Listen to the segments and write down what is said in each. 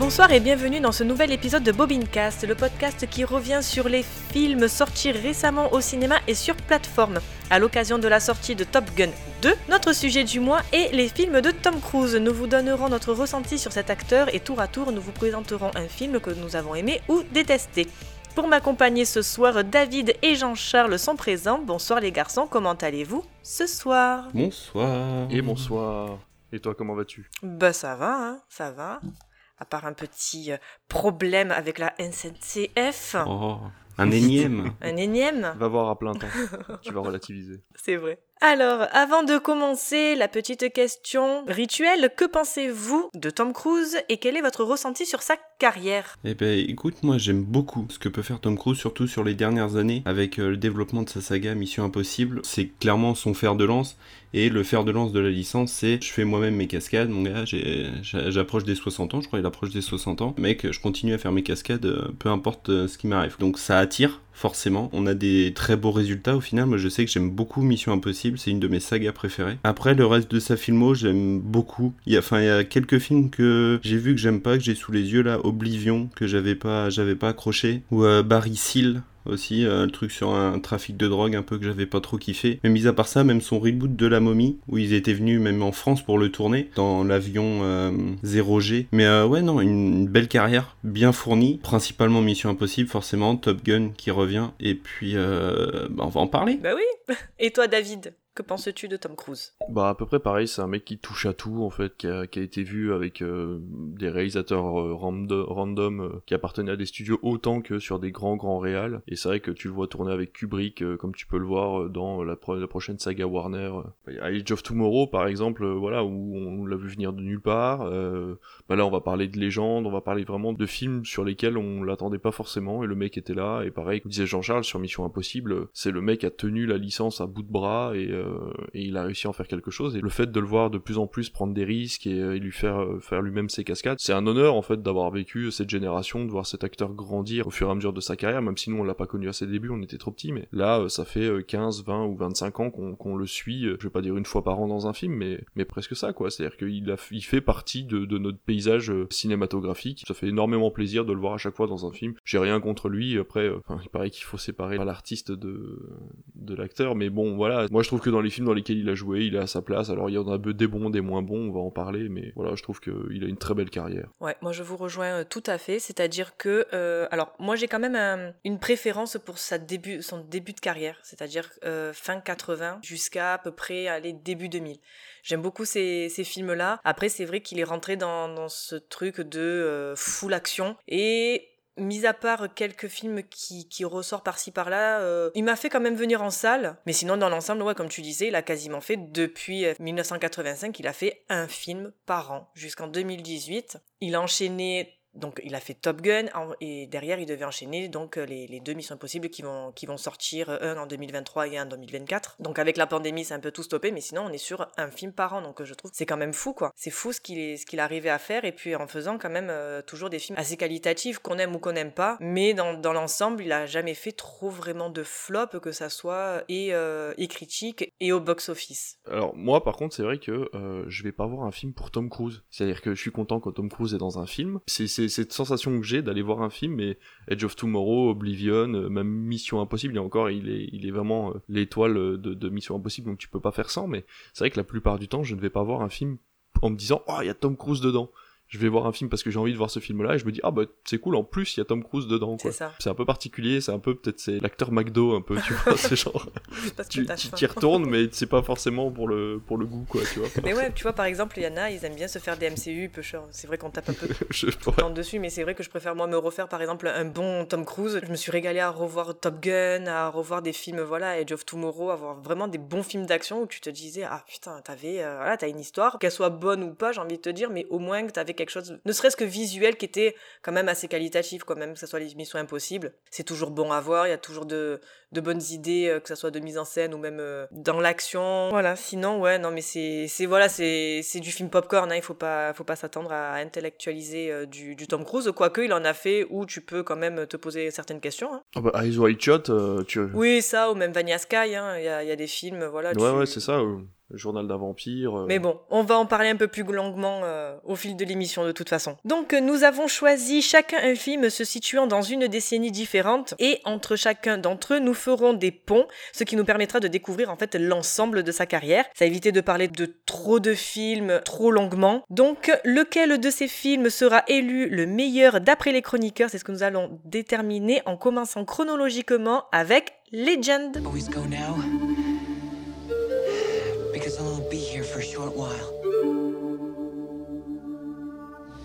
Bonsoir et bienvenue dans ce nouvel épisode de Bobincast, le podcast qui revient sur les films sortis récemment au cinéma et sur plateforme. À l'occasion de la sortie de Top Gun 2, notre sujet du mois est les films de Tom Cruise. Nous vous donnerons notre ressenti sur cet acteur et tour à tour, nous vous présenterons un film que nous avons aimé ou détesté. Pour m'accompagner ce soir, David et Jean-Charles sont présents. Bonsoir les garçons, comment allez-vous ce soir ? Bonsoir. Et bonsoir. Et toi, comment vas-tu ? Bah ça va, hein, ça va. À part un petit problème avec la SNCF. Oh, un énième. Un énième. Va voir à plein temps, tu vas relativiser. C'est vrai. Alors, avant de commencer, la petite question rituelle, que pensez-vous de Tom Cruise et quel est votre ressenti sur sa carrière ? Eh ben, écoute, moi j'aime beaucoup ce que peut faire Tom Cruise, surtout sur les dernières années, avec le développement de sa saga Mission Impossible. C'est clairement son fer de lance, et le fer de lance de la licence, c'est je fais moi-même mes cascades, mon gars, j'approche des 60 ans, je crois qu'il approche des 60 ans. Mec, je continue à faire mes cascades, peu importe ce qui m'arrive. Donc ça attire. Forcément, on a des très beaux résultats au final. Moi, je sais que j'aime beaucoup Mission Impossible, c'est une de mes sagas préférées. Après, le reste de sa filmo, j'aime beaucoup. Il y a quelques films que j'ai vu que j'aime pas, que j'ai sous les yeux là, Oblivion, que j'avais pas accroché, ou Barry Seal. Aussi, le truc sur un trafic de drogue un peu que j'avais pas trop kiffé. Mais mis à part ça, même son reboot de La Momie, où ils étaient venus même en France pour le tourner, dans l'avion 0G. Mais ouais, non, une belle carrière, bien fournie. Principalement Mission Impossible, forcément, Top Gun qui revient. Et puis, on va en parler. Bah oui. Et toi, David ? Que penses-tu de Tom Cruise ? Bah à peu près pareil, c'est un mec qui touche à tout en fait, qui a été vu avec des réalisateurs random qui appartenaient à des studios autant que sur des grands réals. Et c'est vrai que tu le vois tourner avec Kubrick, comme tu peux le voir dans la prochaine saga Warner, Edge of Tomorrow par exemple, voilà, où on l'a vu venir de nulle part. Là on va parler de légende, on va parler vraiment de films sur lesquels on l'attendait pas forcément et le mec était là. Et pareil, comme disait Jean-Charles sur Mission Impossible, c'est le mec qui a tenu la licence à bout de bras et il a réussi à en faire quelque chose, et le fait de le voir de plus en plus prendre des risques et lui faire lui-même ses cascades, c'est un honneur en fait d'avoir vécu cette génération, de voir cet acteur grandir au fur et à mesure de sa carrière, même si nous on l'a pas connu à ses débuts, on était trop petits, mais là ça fait 15, 20 ou 25 ans qu'on le suit, je vais pas dire une fois par an dans un film, mais presque ça quoi, c'est-à-dire qu'il fait partie de notre paysage cinématographique, ça fait énormément plaisir de le voir à chaque fois dans un film, j'ai rien contre lui, après il paraît qu'il faut séparer l'artiste de l'acteur, mais bon voilà, moi je trouve que dans les films dans lesquels il a joué, il est à sa place. Alors il y en a des bons, des moins bons, on va en parler, mais voilà, je trouve qu'il a une très belle carrière. Ouais, moi je vous rejoins tout à fait, c'est-à-dire que... alors, moi j'ai quand même une préférence pour son début de carrière, c'est-à-dire fin 80 jusqu'à peu près les début 2000. J'aime beaucoup ces films-là. Après, c'est vrai qu'il est rentré dans ce truc de full action et... Mis à part quelques films qui ressortent par-ci par-là, il m'a fait quand même venir en salle. Mais sinon, dans l'ensemble, ouais, comme tu disais, il a quasiment fait, depuis 1985, il a fait un film par an. Jusqu'en 2018, il a enchaîné... Donc il a fait Top Gun et derrière il devait enchaîner donc les deux Missions Impossibles qui vont sortir, un en 2023 et un en 2024. Donc avec la pandémie c'est un peu tout stoppé, mais sinon on est sur un film par an, donc je trouve que c'est quand même fou quoi. C'est fou ce qu'il arrivait à faire, et puis en faisant quand même toujours des films assez qualitatifs, qu'on aime ou qu'on n'aime pas, mais dans l'ensemble il a jamais fait trop vraiment de flop, que ça soit et critique et au box-office. Alors moi par contre c'est vrai que je vais pas voir un film pour Tom Cruise, c'est-à-dire que je suis content quand Tom Cruise est dans un film, c'est cette sensation que j'ai d'aller voir un film, mais Edge of Tomorrow, Oblivion, même Mission Impossible, et encore il est vraiment l'étoile de Mission Impossible, donc tu peux pas faire sans, mais c'est vrai que la plupart du temps je ne vais pas voir un film en me disant « Oh, il y a Tom Cruise dedans !» Je vais voir un film parce que j'ai envie de voir ce film-là, et je me dis « Ah bah c'est cool, en plus il y a Tom Cruise dedans !» quoi. C'est un peu particulier, c'est un peu peut-être c'est l'acteur McDo un peu, tu vois, c'est genre... tu y retournes, mais c'est pas forcément pour le goût, quoi, tu vois. Mais ouais, tu vois, par exemple, il y en a, ils aiment bien se faire des MCU, pêcheurs. C'est vrai qu'on tape un peu tout le temps dessus, mais c'est vrai que je préfère moi me refaire, par exemple, un bon Tom Cruise. Je me suis régalée à revoir Top Gun, à revoir des films, voilà, Edge of Tomorrow, à voir vraiment des bons films d'action où tu te disais « Ah putain, t'as une histoire, qu'elle soit bonne ou pas, j'ai envie de te dire, mais au moins que t'avais quelque chose, ne serait-ce que visuel, qui était quand même assez qualitatif, quand même, que ce soit les Missions Impossibles. C'est toujours bon à voir, il y a toujours de bonnes idées, que ce soit de mise en scène ou même dans l'action. Voilà, sinon, ouais, non, mais c'est du film popcorn, hein, il faut pas s'attendre à intellectualiser du Tom Cruise, quoique il en a fait où tu peux quand même te poser certaines questions. Hein. Oh bah, Eyes Wide Shut, tu... Oui, ça, ou même Vanilla Sky, hein, y a des films, voilà. Ouais, c'est ça. Le journal d'un vampire... Mais bon, on va en parler un peu plus longuement au fil de l'émission de toute façon. Donc nous avons choisi chacun un film se situant dans une décennie différente et entre chacun d'entre eux, nous ferons des ponts, ce qui nous permettra de découvrir en fait l'ensemble de sa carrière. Ça évite de parler de trop de films trop longuement. Donc lequel de ces films sera élu le meilleur d'après les chroniqueurs, c'est ce que nous allons déterminer en commençant chronologiquement avec Legend. For a short while.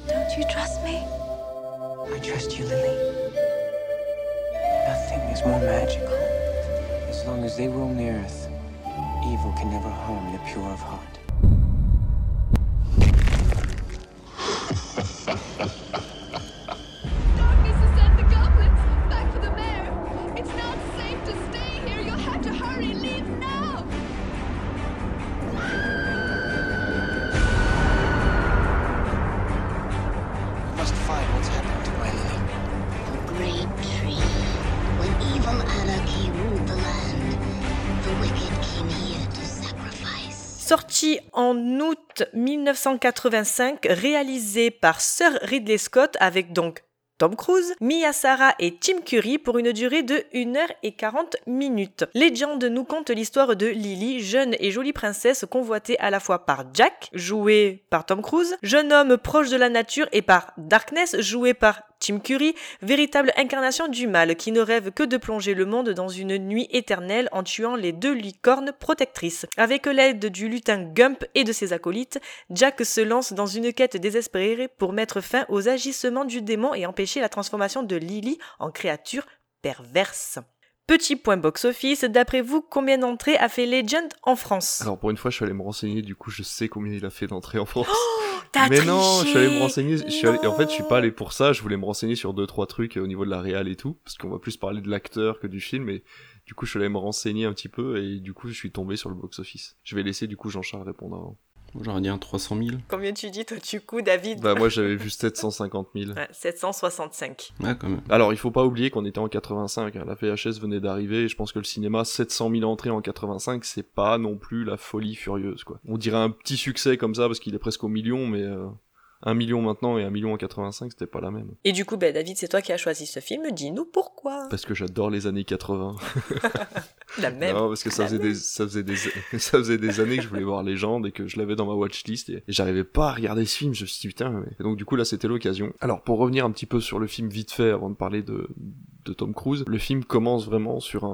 Don't you trust me? I trust you, Lily. Nothing is more magical. As long as they roam the earth, evil can never harm the pure of heart. Darkness has sent the goblins back for the mayor. It's not safe to stay here. You'll have to hurry. Leave now. Sorti en août 1985, réalisé par Sir Ridley Scott avec donc Tom Cruise, Mia Sara et Tim Curry pour une durée de 1h40. Legend nous conte l'histoire de Lily, jeune et jolie princesse convoitée à la fois par Jack, joué par Tom Cruise, jeune homme proche de la nature, et par Darkness, joué par Tim Curry, véritable incarnation du mal qui ne rêve que de plonger le monde dans une nuit éternelle en tuant les deux licornes protectrices. Avec l'aide du lutin Gump et de ses acolytes, Jack se lance dans une quête désespérée pour mettre fin aux agissements du démon et empêcher la transformation de Lily en créature perverse. Petit point box-office, d'après vous, combien d'entrées a fait Legend en France ? Alors pour une fois, je suis allé me renseigner, du coup je sais combien il a fait d'entrées en France. Oh, t'as triché ! Mais non, je suis allé me renseigner, en fait je suis pas allé pour ça, je voulais me renseigner sur 2-3 trucs au niveau de la réal et tout, parce qu'on va plus parler de l'acteur que du film, et du coup je suis allé me renseigner un petit peu, et du coup je suis tombé sur le box-office. Je vais laisser du coup Jean-Charles répondre avant. J'aurais dit un 300 000. Combien tu dis, toi, du coup, David ? Bah, moi, j'avais vu 750 000. Ouais, 765. Ouais, quand même. Alors, il faut pas oublier qu'on était en 85. La VHS venait d'arriver, et je pense que le cinéma, 700 000 entrées en 85, c'est pas non plus la folie furieuse, quoi. On dirait un petit succès comme ça, parce qu'il est presque au million, mais... 1 million maintenant et 1 million en 85, c'était pas la même. Et du coup, ben, David, c'est toi qui as choisi ce film, dis-nous pourquoi. Parce que j'adore les années 80. La même. Non, parce que ça faisait des années que je voulais voir Legend et que je l'avais dans ma watchlist et j'arrivais pas à regarder ce film, je me suis dit putain, mais... Et donc du coup là, c'était l'occasion. Alors pour revenir un petit peu sur le film vite fait avant de parler de Tom Cruise, le film commence vraiment sur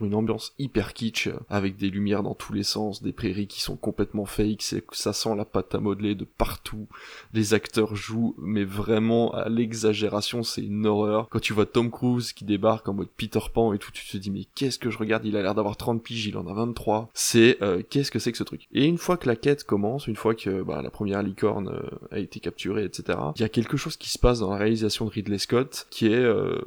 une ambiance hyper kitsch, avec des lumières dans tous les sens, des prairies qui sont complètement fake, ça sent la pâte à modeler de partout, les acteurs jouent, mais vraiment à l'exagération, c'est une horreur. Quand tu vois Tom Cruise qui débarque en mode Peter Pan et tout, tu te dis mais qu'est-ce que je regarde, il a l'air d'avoir 30 piges, il en a 23, qu'est-ce que c'est que ce truc ? Et une fois que la quête commence, une fois que la première licorne a été capturée, etc., il y a quelque chose qui se passe dans la réalisation de Ridley Scott, qui est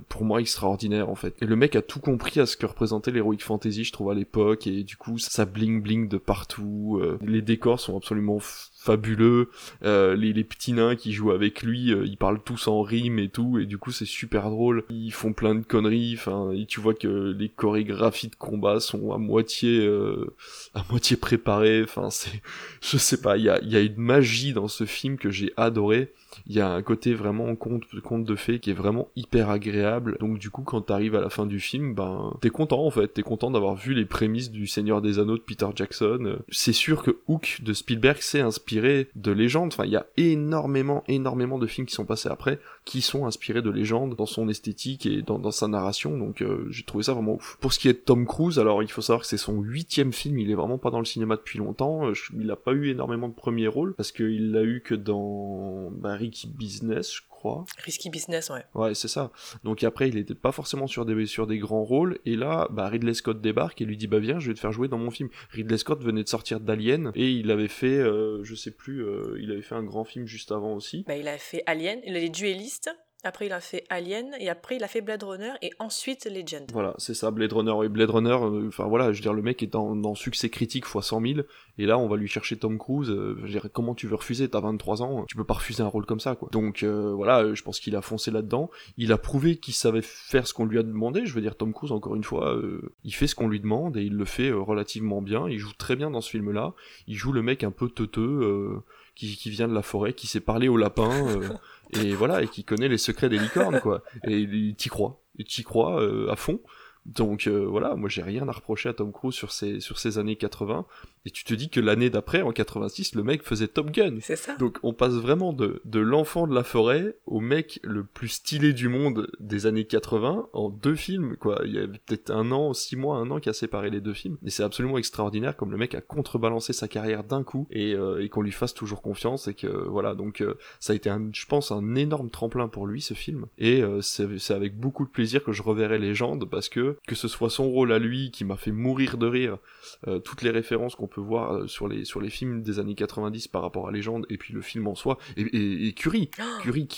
pour moi extraordinaire en fait. Et le mec a tout compris à ce que représentait l'heroic fantasy, je trouve, à l'époque, et du coup ça bling bling de partout, les décors sont absolument fabuleux, les petits nains qui jouent avec lui, ils parlent tous en rime et tout, et du coup c'est super drôle, ils font plein de conneries, enfin tu vois que les chorégraphies de combat sont à moitié préparées, enfin c'est, je sais pas, il y a une magie dans ce film que j'ai adoré. Il y a un côté vraiment conte de fées qui est vraiment hyper agréable. Donc du coup, quand t'arrives à la fin du film, ben t'es content en fait. T'es content d'avoir vu les prémices du Seigneur des Anneaux de Peter Jackson. C'est sûr que Hook de Spielberg s'est inspiré de légendes. Enfin, il y a énormément de films qui sont passés après qui sont inspirés de légendes dans son esthétique et dans sa narration. Donc j'ai trouvé ça vraiment ouf. Pour ce qui est de Tom Cruise, alors il faut savoir que c'est son 8e film. Il est vraiment pas dans le cinéma depuis longtemps. Il a pas eu énormément de premiers rôles parce qu'il l'a eu que dans Risky Business, je crois. Risky Business, ouais. Ouais, c'est ça. Donc après, il était pas forcément sur des grands rôles, et là, Ridley Scott débarque et lui dit, viens, je vais te faire jouer dans mon film. Ridley Scott venait de sortir d'Alien, et il avait fait, il avait fait un grand film juste avant aussi. Il a fait Alien, il a les duellistes. après il a fait Alien, et après il a fait Blade Runner, et ensuite Legend. Voilà, c'est ça, Blade Runner. Oui, Blade Runner, enfin voilà, je veux dire, le mec est dans succès critique x 100 000, et là on va lui chercher Tom Cruise, je dirais, comment tu veux refuser, t'as 23 ans, tu peux pas refuser un rôle comme ça, quoi. Donc voilà, je pense qu'il a foncé là-dedans, il a prouvé qu'il savait faire ce qu'on lui a demandé, je veux dire, Tom Cruise, encore une fois, il fait ce qu'on lui demande, et il le fait relativement bien, il joue très bien dans ce film-là, il joue le mec un peu teuteux, qui vient de la forêt, qui sait parler aux lapins, et voilà, et qui connaît les secrets des licornes, quoi. Et t'y crois à fond. Donc voilà, moi j'ai rien à reprocher à Tom Cruise sur ces années 80, et tu te dis que l'année d'après, en 86, le mec faisait Top Gun. C'est ça. Donc on passe vraiment de l'enfant de la forêt au mec le plus stylé du monde des années 80 en deux films, quoi. Il y a peut-être 1 an, 6 mois qui a séparé les deux films, et c'est absolument extraordinaire comme le mec a contrebalancé sa carrière d'un coup, et qu'on lui fasse toujours confiance, et que voilà, donc ça a été, je pense, un énorme tremplin pour lui, ce film, et c'est avec beaucoup de plaisir que je reverrai Légende, parce que ce soit son rôle à lui qui m'a fait mourir de rire, toutes les références qu'on peut voir sur les films des années 90 par rapport à Légende, et puis le film en soi, et Curry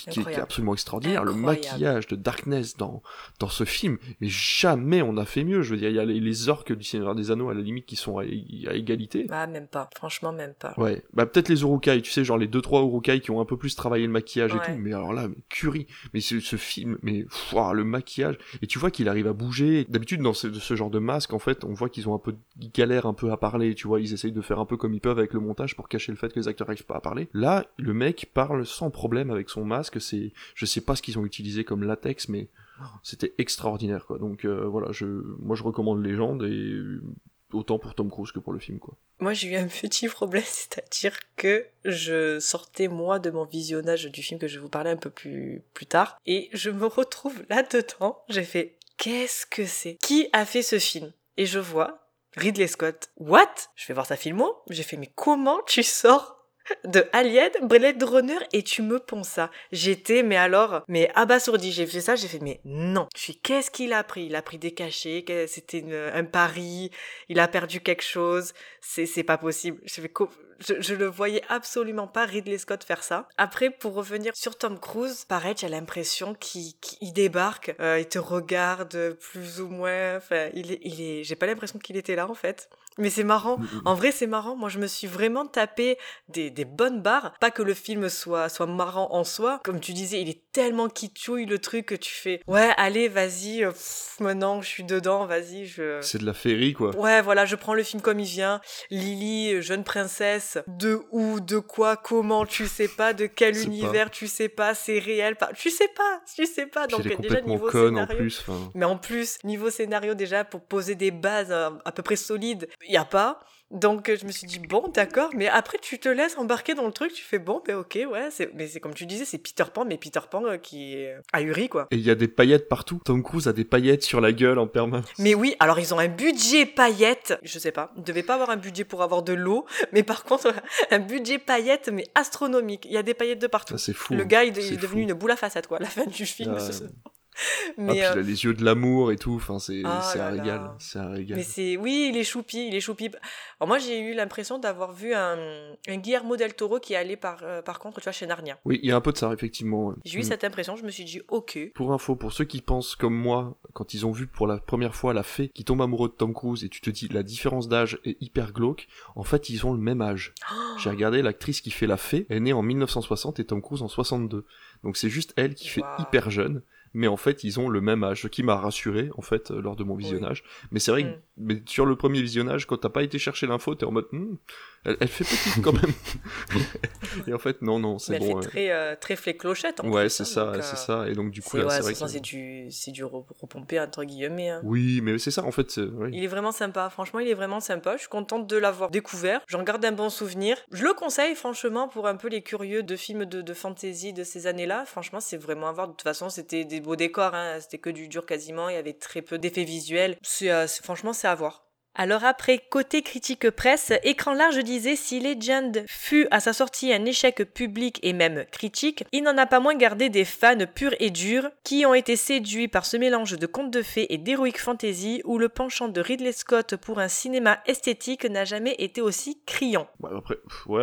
qui est absolument extraordinaire, incroyable. Le maquillage de Darkness dans ce film, mais jamais on a fait mieux. Je veux dire, il y a les orques du Seigneur des Anneaux à la limite qui sont à égalité. Ah, même pas, franchement même pas. Ouais, bah peut-être les Urukai, tu sais, genre les 2-3 Urukai qui ont un peu plus travaillé le maquillage, ouais. Et tout, mais alors là, Curry, mais ce film, mais ouah, le maquillage, et tu vois qu'il arrive à bouger. D'habitude, dans ce genre de masque, en fait, on voit qu'ils ont ils galèrent un peu à parler, tu vois, ils essayent de faire un peu comme ils peuvent avec le montage pour cacher le fait que les acteurs n'arrivent pas à parler. Là, le mec parle sans problème avec son masque, je sais pas ce qu'ils ont utilisé comme latex, mais c'était extraordinaire, quoi. Donc voilà, moi je recommande Légende, et autant pour Tom Cruise que pour le film, quoi. Moi, j'ai eu un petit problème, c'est-à-dire que je sortais, moi, de mon visionnage du film que je vais vous parler un peu plus tard, et je me retrouve là-dedans, j'ai fait... Qu'est-ce que c'est ? Qui a fait ce film ? Et je vois Ridley Scott. What ? Je vais voir sa filmo. J'ai fait, mais comment tu sors de Alien, Blade Runner, et tu me ponds ça ? J'étais, mais abasourdie. J'ai fait ça, j'ai fait, mais non. Je suis, qu'est-ce qu'il a pris ? Il a pris des cachets, c'était un pari, il a perdu quelque chose, c'est pas possible. Je le voyais absolument pas, Ridley Scott, faire ça. Après, pour revenir sur Tom Cruise, pareil, j'ai l'impression qu'il débarque, il te regarde plus ou moins, enfin, j'ai pas l'impression qu'il était là, en fait. Mais c'est marrant. En vrai, c'est marrant. Moi, je me suis vraiment tapé des bonnes barres. Pas que le film soit marrant en soi. Comme tu disais, il est tellement kitschouille, le truc, que tu fais, ouais, allez, vas-y, maintenant, je suis dedans, vas-y, C'est de la féerie, quoi. Ouais, voilà, je prends le film comme il vient. Lily, jeune princesse, de où, de quoi, comment, tu sais pas, de quel univers, pas. Tu sais pas, c'est réel, tu sais pas. Donc déjà niveau scénario, niveau scénario, déjà pour poser des bases à peu près solides, il y a pas. Donc je me suis dit, bon, d'accord, mais après tu te laisses embarquer dans le truc, tu fais, bon, ben ok, ouais, mais c'est comme tu disais, c'est Peter Pan qui est ahuri, quoi. Et il y a des paillettes partout, Tom Cruise a des paillettes sur la gueule en permanence. Mais oui, alors ils ont un budget paillettes, je sais pas, ils devaient pas avoir un budget pour avoir de l'eau, mais par contre, un budget paillettes, mais astronomique, il y a des paillettes de partout. Ah, c'est fou. Le gars, il est devenu une boule à facettes, quoi, à la fin du film, Mais puis il a les yeux de l'amour et tout, enfin c'est un régal. Mais il est choupi. Alors moi, j'ai eu l'impression d'avoir vu un Guillermo del Toro qui allait par contre, tu vois, chez Narnia. Oui, il y a un peu de ça, effectivement. J'ai eu cette impression, je me suis dit OK. Pour info, pour ceux qui pensent comme moi, quand ils ont vu pour la première fois la fée qui tombe amoureux de Tom Cruise, et tu te dis la différence d'âge est hyper glauque, en fait ils ont le même âge. Oh, j'ai regardé, l'actrice qui fait la fée est née en 1960 et Tom Cruise en 62. Donc c'est juste elle qui fait hyper jeune. Mais en fait, ils ont le même âge, ce qui m'a rassuré, en fait, lors de mon visionnage. Oui. Mais c'est vrai que sur le premier visionnage, quand t'as pas été chercher l'info, t'es en mode, elle fait petite quand même. Et en fait, non, c'est bon. Elle fait très fléclochette, en fait. Ouais, c'est ça. Et donc, du coup, là, c'est vrai que... C'est du repompé, entre guillemets. Hein. Oui, mais c'est ça, en fait. Oui. Il est vraiment sympa. Franchement, il est vraiment sympa. Je suis contente de l'avoir découvert. J'en garde un bon souvenir. Je le conseille, franchement, pour un peu les curieux de films de fantasy de ces années-là. Franchement, c'est vraiment à voir. De toute façon, c'était des beaux décors, hein. C'était que du dur quasiment, il y avait très peu d'effets visuels, franchement c'est à voir. Alors après, côté critique presse, Écran Large disait « Si Legend fut à sa sortie un échec public et même critique, il n'en a pas moins gardé des fans purs et durs qui ont été séduits par ce mélange de contes de fées et d'heroic fantasy où le penchant de Ridley Scott pour un cinéma esthétique n'a jamais été aussi criant. »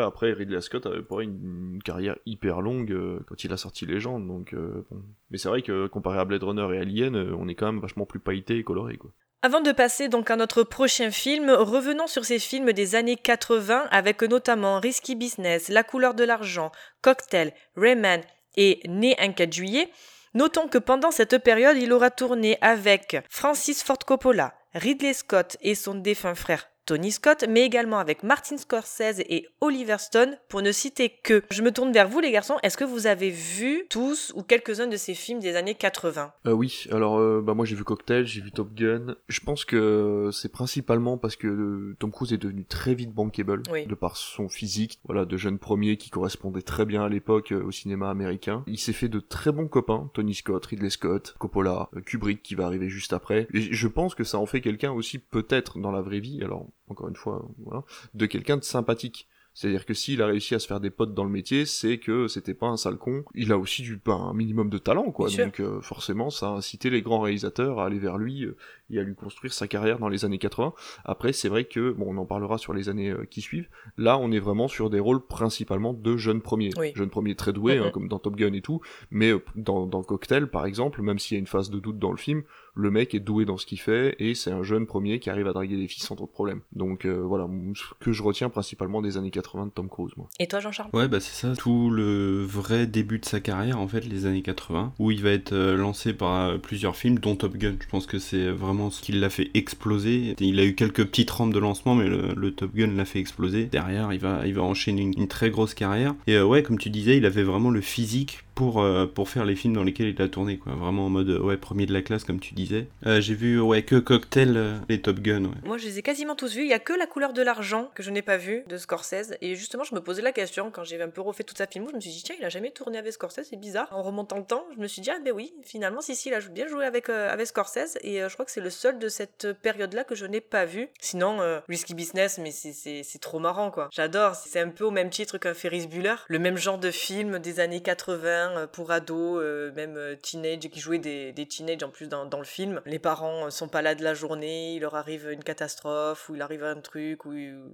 Après, Ridley Scott avait pas une carrière hyper longue quand il a sorti Legend, donc bon. Mais c'est vrai que comparé à Blade Runner et Alien, on est quand même vachement plus pailleté et coloré, quoi. Avant de passer donc à notre prochain film, revenons sur ces films des années 80 avec notamment Risky Business, La couleur de l'argent, Cocktail, Rayman et Né un 4 juillet. Notons que pendant cette période, il aura tourné avec Francis Ford Coppola, Ridley Scott et son défunt frère Tony Scott, mais également avec Martin Scorsese et Oliver Stone, pour ne citer que. Je me tourne vers vous les garçons, est-ce que vous avez vu tous ou quelques-uns de ces films des années 80 ? Oui, alors moi j'ai vu Cocktail, j'ai vu Top Gun. Je pense que c'est principalement parce que Tom Cruise est devenu très vite bankable, oui, de par son physique, voilà, de jeune premier qui correspondait très bien à l'époque au cinéma américain. Il s'est fait de très bons copains, Tony Scott, Ridley Scott, Coppola, Kubrick qui va arriver juste après. Et je pense que ça en fait quelqu'un aussi peut-être dans la vraie vie, alors encore une fois, voilà, de quelqu'un de sympathique. C'est-à-dire que s'il a réussi à se faire des potes dans le métier, c'est que c'était pas un sale con. Il a aussi un minimum de talent, quoi. Bien donc forcément, ça a incité les grands réalisateurs à aller vers lui et à lui construire sa carrière dans les années 80. Après, c'est vrai que, bon, on en parlera sur les années qui suivent. Là, on est vraiment sur des rôles principalement de jeunes premiers. Oui. Jeunes premiers très doués, hein, comme dans Top Gun et tout. Mais dans Cocktail, par exemple, même s'il y a une phase de doute dans le film, le mec est doué dans ce qu'il fait et c'est un jeune premier qui arrive à draguer des filles sans trop de problème. Donc voilà, ce que je retiens principalement des années 80. De Tom Cruise, moi. Et toi, Jean-Charles ? Ouais, bah c'est ça, tout le vrai début de sa carrière, en fait, les années 80, où il va être lancé par plusieurs films, dont Top Gun. Je pense que c'est vraiment ce qui l'a fait exploser. Il a eu quelques petites rampes de lancement, mais le Top Gun l'a fait exploser. Derrière, il va enchaîner une très grosse carrière. Et ouais, comme tu disais, il avait vraiment le physique pour faire les films dans lesquels il a tourné, quoi. Vraiment en mode, ouais, premier de la classe, comme tu disais. J'ai vu, ouais, que Cocktail, les Top Gun, ouais. Moi, je les ai quasiment tous vus. Il y a que La couleur de l'argent, que je n'ai pas vu, de Scorsese. Et justement, je me posais la question, quand j'ai un peu refait toute sa filmo, je me suis dit, tiens, il a jamais tourné avec Scorsese, c'est bizarre. En remontant le temps, je me suis dit, ah ben oui, finalement, si, il a bien joué avec Scorsese, et je crois que c'est le seul de cette période-là que je n'ai pas vu. Sinon, Risky Business, mais c'est trop marrant, quoi. J'adore, c'est un peu au même titre qu'un Ferris Bueller, le même genre de film des années 80, pour ados, même teenage, qui jouaient des teenage en plus dans le film. Les parents sont pas là de la journée, il leur arrive une catastrophe, ou il arrive un truc, ou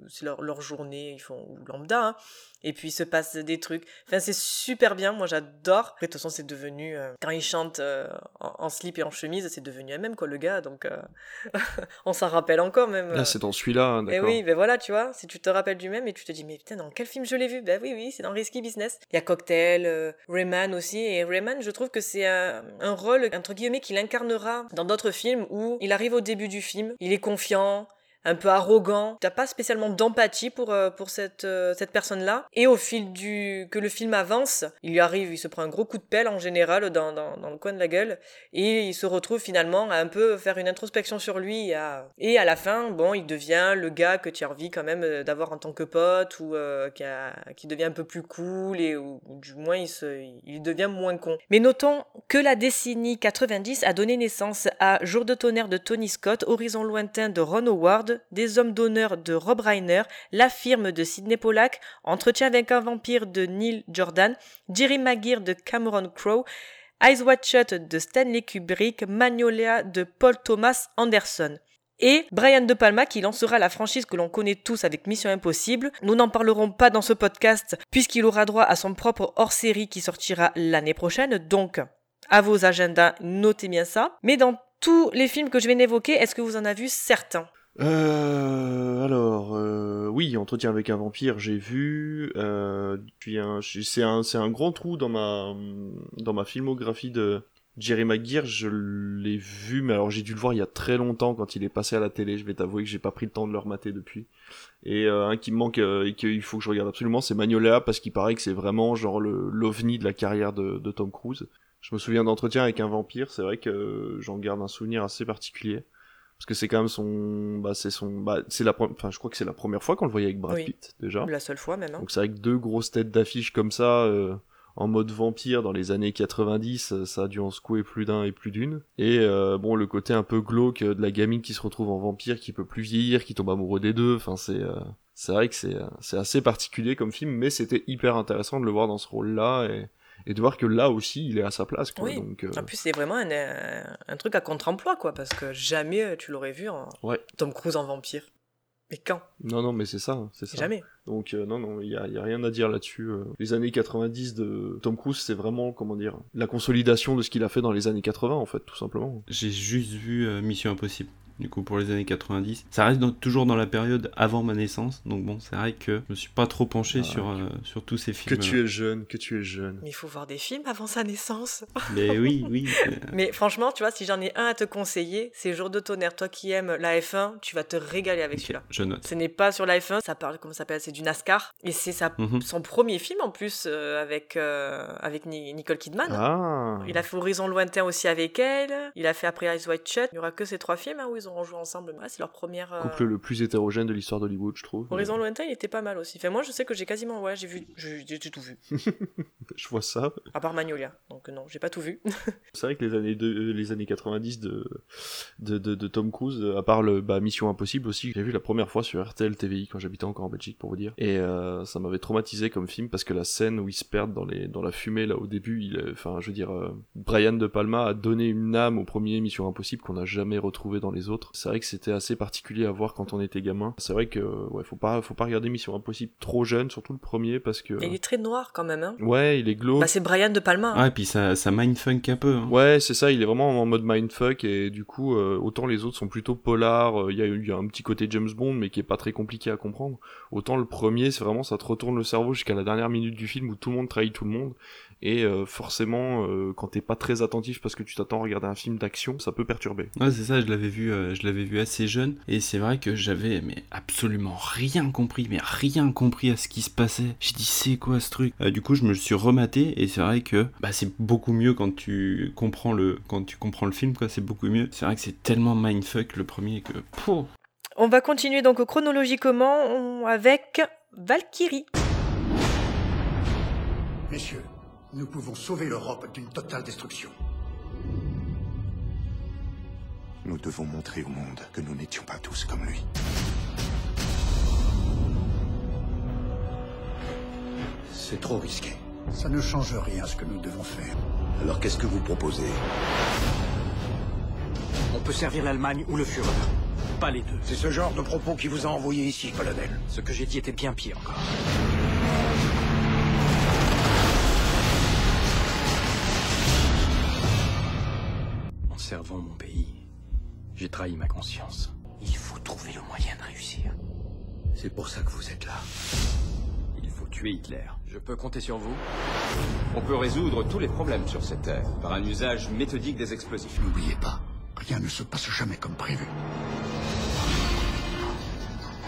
c'est leur journée, ils font lambda, hein. Et puis il se passe des trucs, enfin c'est super bien, moi j'adore. Après de toute façon c'est devenu, quand il chante en slip et en chemise, c'est devenu un mème, quoi, le gars, donc on s'en rappelle encore même. Là c'est dans celui-là, hein, d'accord. Et oui, ben voilà, tu vois, si tu te rappelles du mème et tu te dis mais putain dans quel film je l'ai vu, ben oui, c'est dans Risky Business. Il y a Cocktail, Rayman aussi, et Rayman je trouve que c'est un rôle entre guillemets qu'il incarnera dans d'autres films où il arrive au début du film, il est confiant, un peu arrogant, t'as pas spécialement d'empathie pour cette personne-là, et au fil que le film avance, il lui arrive, il se prend un gros coup de pelle en général dans le coin de la gueule, et il se retrouve finalement à un peu faire une introspection sur lui, et à la fin, bon, il devient le gars que tu as envie quand même d'avoir en tant que pote, ou qui devient un peu plus cool, et ou du moins il devient moins con. Mais notons que la décennie 90 a donné naissance à Jour de tonnerre de Tony Scott, Horizon lointain de Ron Howard, Des hommes d'honneur de Rob Reiner, La firme de Sidney Pollack, Entretien avec un vampire de Neil Jordan, Jerry Maguire de Cameron Crowe, Eyes Wide Shut de Stanley Kubrick, Magnolia de Paul Thomas Anderson. Et Brian De Palma qui lancera la franchise que l'on connaît tous avec Mission Impossible. Nous n'en parlerons pas dans ce podcast puisqu'il aura droit à son propre hors-série qui sortira l'année prochaine, donc à vos agendas, notez bien ça. Mais dans tous les films que je viens d'évoquer, est-ce que vous en avez vu certains ? Oui, Entretien avec un vampire, j'ai vu. Puis c'est un grand trou dans ma filmographie de Jerry Maguire. Je l'ai vu, mais alors j'ai dû le voir il y a très longtemps quand il est passé à la télé. Je vais t'avouer que j'ai pas pris le temps de le remater depuis. Et un qui me manque et qu'il faut que je regarde absolument, c'est Magnolia, parce qu'il paraît que c'est vraiment genre l'ovni de la carrière de Tom Cruise. Je me souviens d'Entretien avec un vampire. C'est vrai que j'en garde un souvenir assez particulier. Parce que c'est quand même je crois que c'est la première fois qu'on le voyait avec Brad Pitt, déjà. La seule fois, même. Hein. Donc c'est avec deux grosses têtes d'affiche comme ça, en mode vampire dans les années 90, ça a dû en secouer plus d'un et plus d'une. Et bon, le côté un peu glauque de la gamine qui se retrouve en vampire, qui peut plus vieillir, qui tombe amoureux des deux, enfin c'est vrai que c'est assez particulier comme film, mais c'était hyper intéressant de le voir dans ce rôle-là et de voir que là aussi il est à sa place, quoi. Oui. Donc, en plus c'est vraiment un truc à contre-emploi, quoi, parce que jamais tu l'aurais vu en Tom Cruise en vampire. Mais quand ? Non, mais c'est ça. Jamais. Donc non, il y a rien à dire là-dessus. Les années 90 de Tom Cruise, c'est vraiment, comment dire, la consolidation de ce qu'il a fait dans les années 80, en fait, tout simplement. J'ai juste vu Mission Impossible. Du coup, pour les années 90, ça reste toujours dans la période avant ma naissance, donc bon, c'est vrai que je me suis pas trop penché sur tous ces films. Que tu es jeune. Mais il faut voir des films avant sa naissance. Mais oui. Mais franchement, tu vois, si j'en ai un à te conseiller, c'est Jour de tonnerre. Toi qui aimes la F1, tu vas te régaler avec celui-là. Je note. Ce n'est pas sur la F1, ça parle, comment ça s'appelle, c'est du NASCAR, et c'est son premier film en plus avec Nicole Kidman. Ah. Il a fait Horizon lointain aussi avec elle. Il a fait après Eyes Wide Shut. Il n'y aura que ces trois films, hein, où ils ont rejoué ensemble. Ouais, c'est leur première... Couple le plus hétérogène de l'histoire d'Hollywood, je trouve. Horizon lointain, il était pas mal aussi. Enfin, moi, je sais que j'ai quasiment... Ouais, j'ai tout vu. Je vois ça. À part Magnolia. Donc non, j'ai pas tout vu. C'est vrai que les années 90 de Tom Cruise, à part Mission Impossible aussi, j'ai vu la première fois sur RTL TVI quand j'habitais encore en Belgique, pour vous dire. Et ça m'avait traumatisé comme film, parce que la scène où ils se perdent dans la fumée, là, au début, Brian De Palma a donné une âme au premier Mission Impossible qu'on n'a jamais retrouvé dans les autres. C'est vrai que c'était assez particulier à voir quand on était gamin. C'est vrai que faut pas regarder Mission Impossible trop jeune, surtout le premier, parce que... Il est très noir quand même, hein. Ouais, il est glauque. Bah c'est Brian De Palma. Ah, et puis ça mindfuck un peu, hein. Ouais, c'est ça, il est vraiment en mode mindfuck, et du coup autant les autres sont plutôt polars, il y a un petit côté James Bond mais qui est pas très compliqué à comprendre, autant le premier c'est vraiment, ça te retourne le cerveau jusqu'à la dernière minute du film où tout le monde trahit tout le monde, et forcément quand t'es pas très attentif parce que tu t'attends à regarder un film d'action, ça peut perturber. Ouais, c'est ça, je l'avais vu assez jeune, et c'est vrai que j'avais absolument rien compris à ce qui se passait. J'ai dit c'est quoi ce truc, du coup je me suis rematé, et c'est vrai que c'est beaucoup mieux quand tu comprends le film, quoi, c'est beaucoup mieux. C'est vrai que c'est tellement mindfuck le premier que... Pouh. On va continuer donc chronologiquement avec Valkyrie. Messieurs, nous pouvons sauver l'Europe d'une totale destruction. Nous devons montrer au monde que nous n'étions pas tous comme lui. C'est trop risqué. Ça ne change rien à ce que nous devons faire. Alors qu'est-ce que vous proposez ? On peut servir l'Allemagne ou le Führer. Pas les deux. C'est ce genre de propos qui vous a envoyé ici, colonel. Ce que j'ai dit était bien pire encore. En servant mon pays, j'ai trahi ma conscience. Il faut trouver le moyen de réussir. C'est pour ça que vous êtes là. Il faut tuer Hitler. Je peux compter sur vous ? On peut résoudre tous les problèmes sur cette terre par un usage méthodique des explosifs. N'oubliez pas, rien ne se passe jamais comme prévu.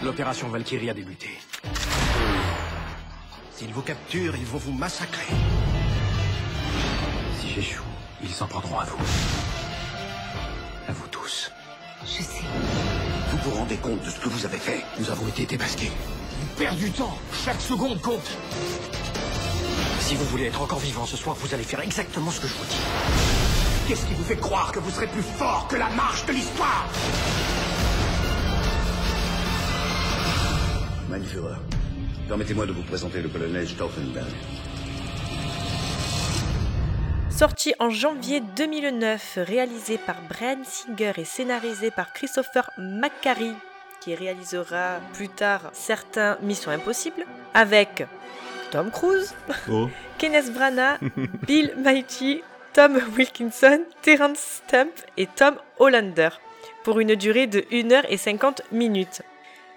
L'opération Valkyrie a débuté. S'ils vous capturent, ils vont vous massacrer. Si j'échoue, ils s'en prendront à vous. À vous tous. Je sais. Vous vous rendez compte de ce que vous avez fait ? Nous avons été démasqués. Vous perdez du temps. Chaque seconde compte. Si vous voulez être encore vivant ce soir, vous allez faire exactement ce que je vous dis. Qu'est-ce qui vous fait croire que vous serez plus fort que la marche de l'histoire ? Mein Führer, permettez-moi de vous présenter le colonel Stauffenberg. Sorti en janvier 2009, réalisé par Brian Singer et scénarisé par Christopher McQuarrie, qui réalisera plus tard certains Missions Impossibles, avec Tom Cruise, Kenneth Branagh, Bill Nighy, Tom Wilkinson, Terence Stamp et Tom Hollander, pour une durée de 1h50 minutes.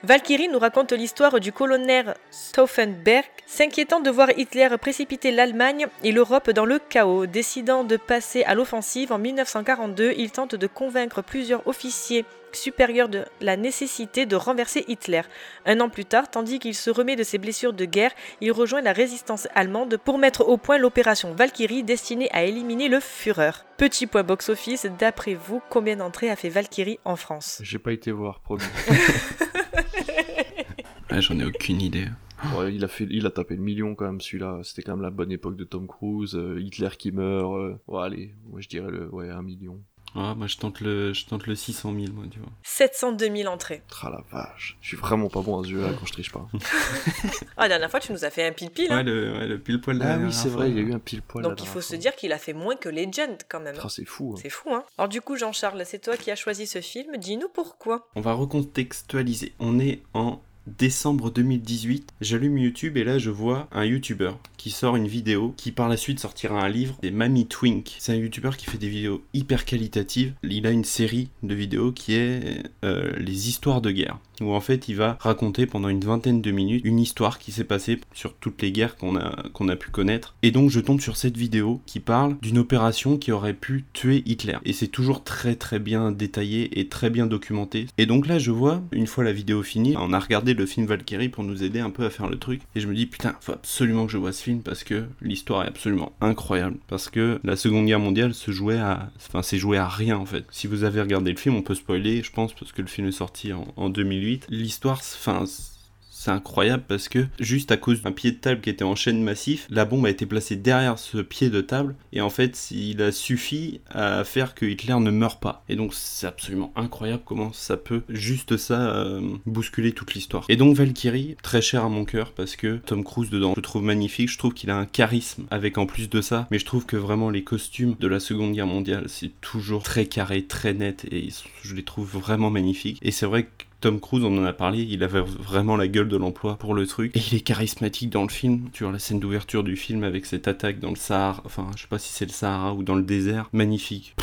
Valkyrie nous raconte l'histoire du colonel Stauffenberg, s'inquiétant de voir Hitler précipiter l'Allemagne et l'Europe dans le chaos. Décidant de passer à l'offensive en 1942, il tente de convaincre plusieurs officiers supérieurs de la nécessité de renverser Hitler. Un an plus tard, tandis qu'il se remet de ses blessures de guerre, il rejoint la résistance allemande pour mettre au point l'opération Valkyrie destinée à éliminer le Führer. Petit point box-office, d'après vous, combien d'entrées a fait Valkyrie en France ? J'ai pas été voir, promis. Ah, j'en ai aucune idée. Ouais, il a tapé le million quand même celui-là. C'était quand même la bonne époque de Tom Cruise, Hitler qui meurt. Ouais, allez, moi je dirais le 1 million. Ah, moi je tente le 600 000, moi, tu vois. 702 000 entrées. Ah la vache, je suis vraiment pas bon à ce jeu-là quand je triche pas. Ah, la dernière fois, tu nous as fait un pile-pile. Hein. Ouais, le pile-poil. Ah oui, c'est vrai, il y a eu un pile-poil. Donc il faut se dire qu'il a fait moins que Legend quand même. Ah, c'est fou. Hein. C'est fou, hein. Alors du coup, Jean-Charles, c'est toi qui as choisi ce film, dis-nous pourquoi. On va recontextualiser. On est en décembre 2018, j'allume YouTube et là je vois un YouTuber qui sort une vidéo qui par la suite sortira un livre, c'est Mamytwink. C'est un YouTuber qui fait des vidéos hyper qualitatives. Il a une série de vidéos qui est les histoires de guerre, où en fait il va raconter pendant une vingtaine de minutes une histoire qui s'est passée sur toutes les guerres qu'on a pu connaître. Et donc je tombe sur cette vidéo qui parle d'une opération qui aurait pu tuer Hitler. Et c'est toujours très très bien détaillé et très bien documenté. Et donc là je vois, une fois la vidéo finie, on a regardé le film Valkyrie pour nous aider un peu à faire le truc. Et je me dis putain, faut absolument que je vois ce film parce que l'histoire est absolument incroyable. Parce que la Seconde Guerre mondiale se jouait à... Enfin, c'est joué à rien en fait. Si vous avez regardé le film, on peut spoiler, je pense, parce que le film est sorti en 2008. L'histoire, enfin, c'est incroyable parce que juste à cause d'un pied de table qui était en chaîne massif, la bombe a été placée derrière ce pied de table et en fait, il a suffi à faire que Hitler ne meure pas. Et donc, c'est absolument incroyable comment ça peut, juste ça, bousculer toute l'histoire. Et donc, Valkyrie, très cher à mon cœur parce que Tom Cruise dedans, je le trouve magnifique, je trouve qu'il a un charisme avec en plus de ça, mais je trouve que vraiment les costumes de la Seconde Guerre mondiale, c'est toujours très carré, très net et je les trouve vraiment magnifiques. Et c'est vrai que Tom Cruise, on en a parlé, il avait vraiment la gueule de l'emploi pour le truc. Et il est charismatique dans le film. Tu vois la scène d'ouverture du film avec cette attaque dans le Sahara. Enfin, je sais pas si c'est le Sahara ou dans le désert. Magnifique.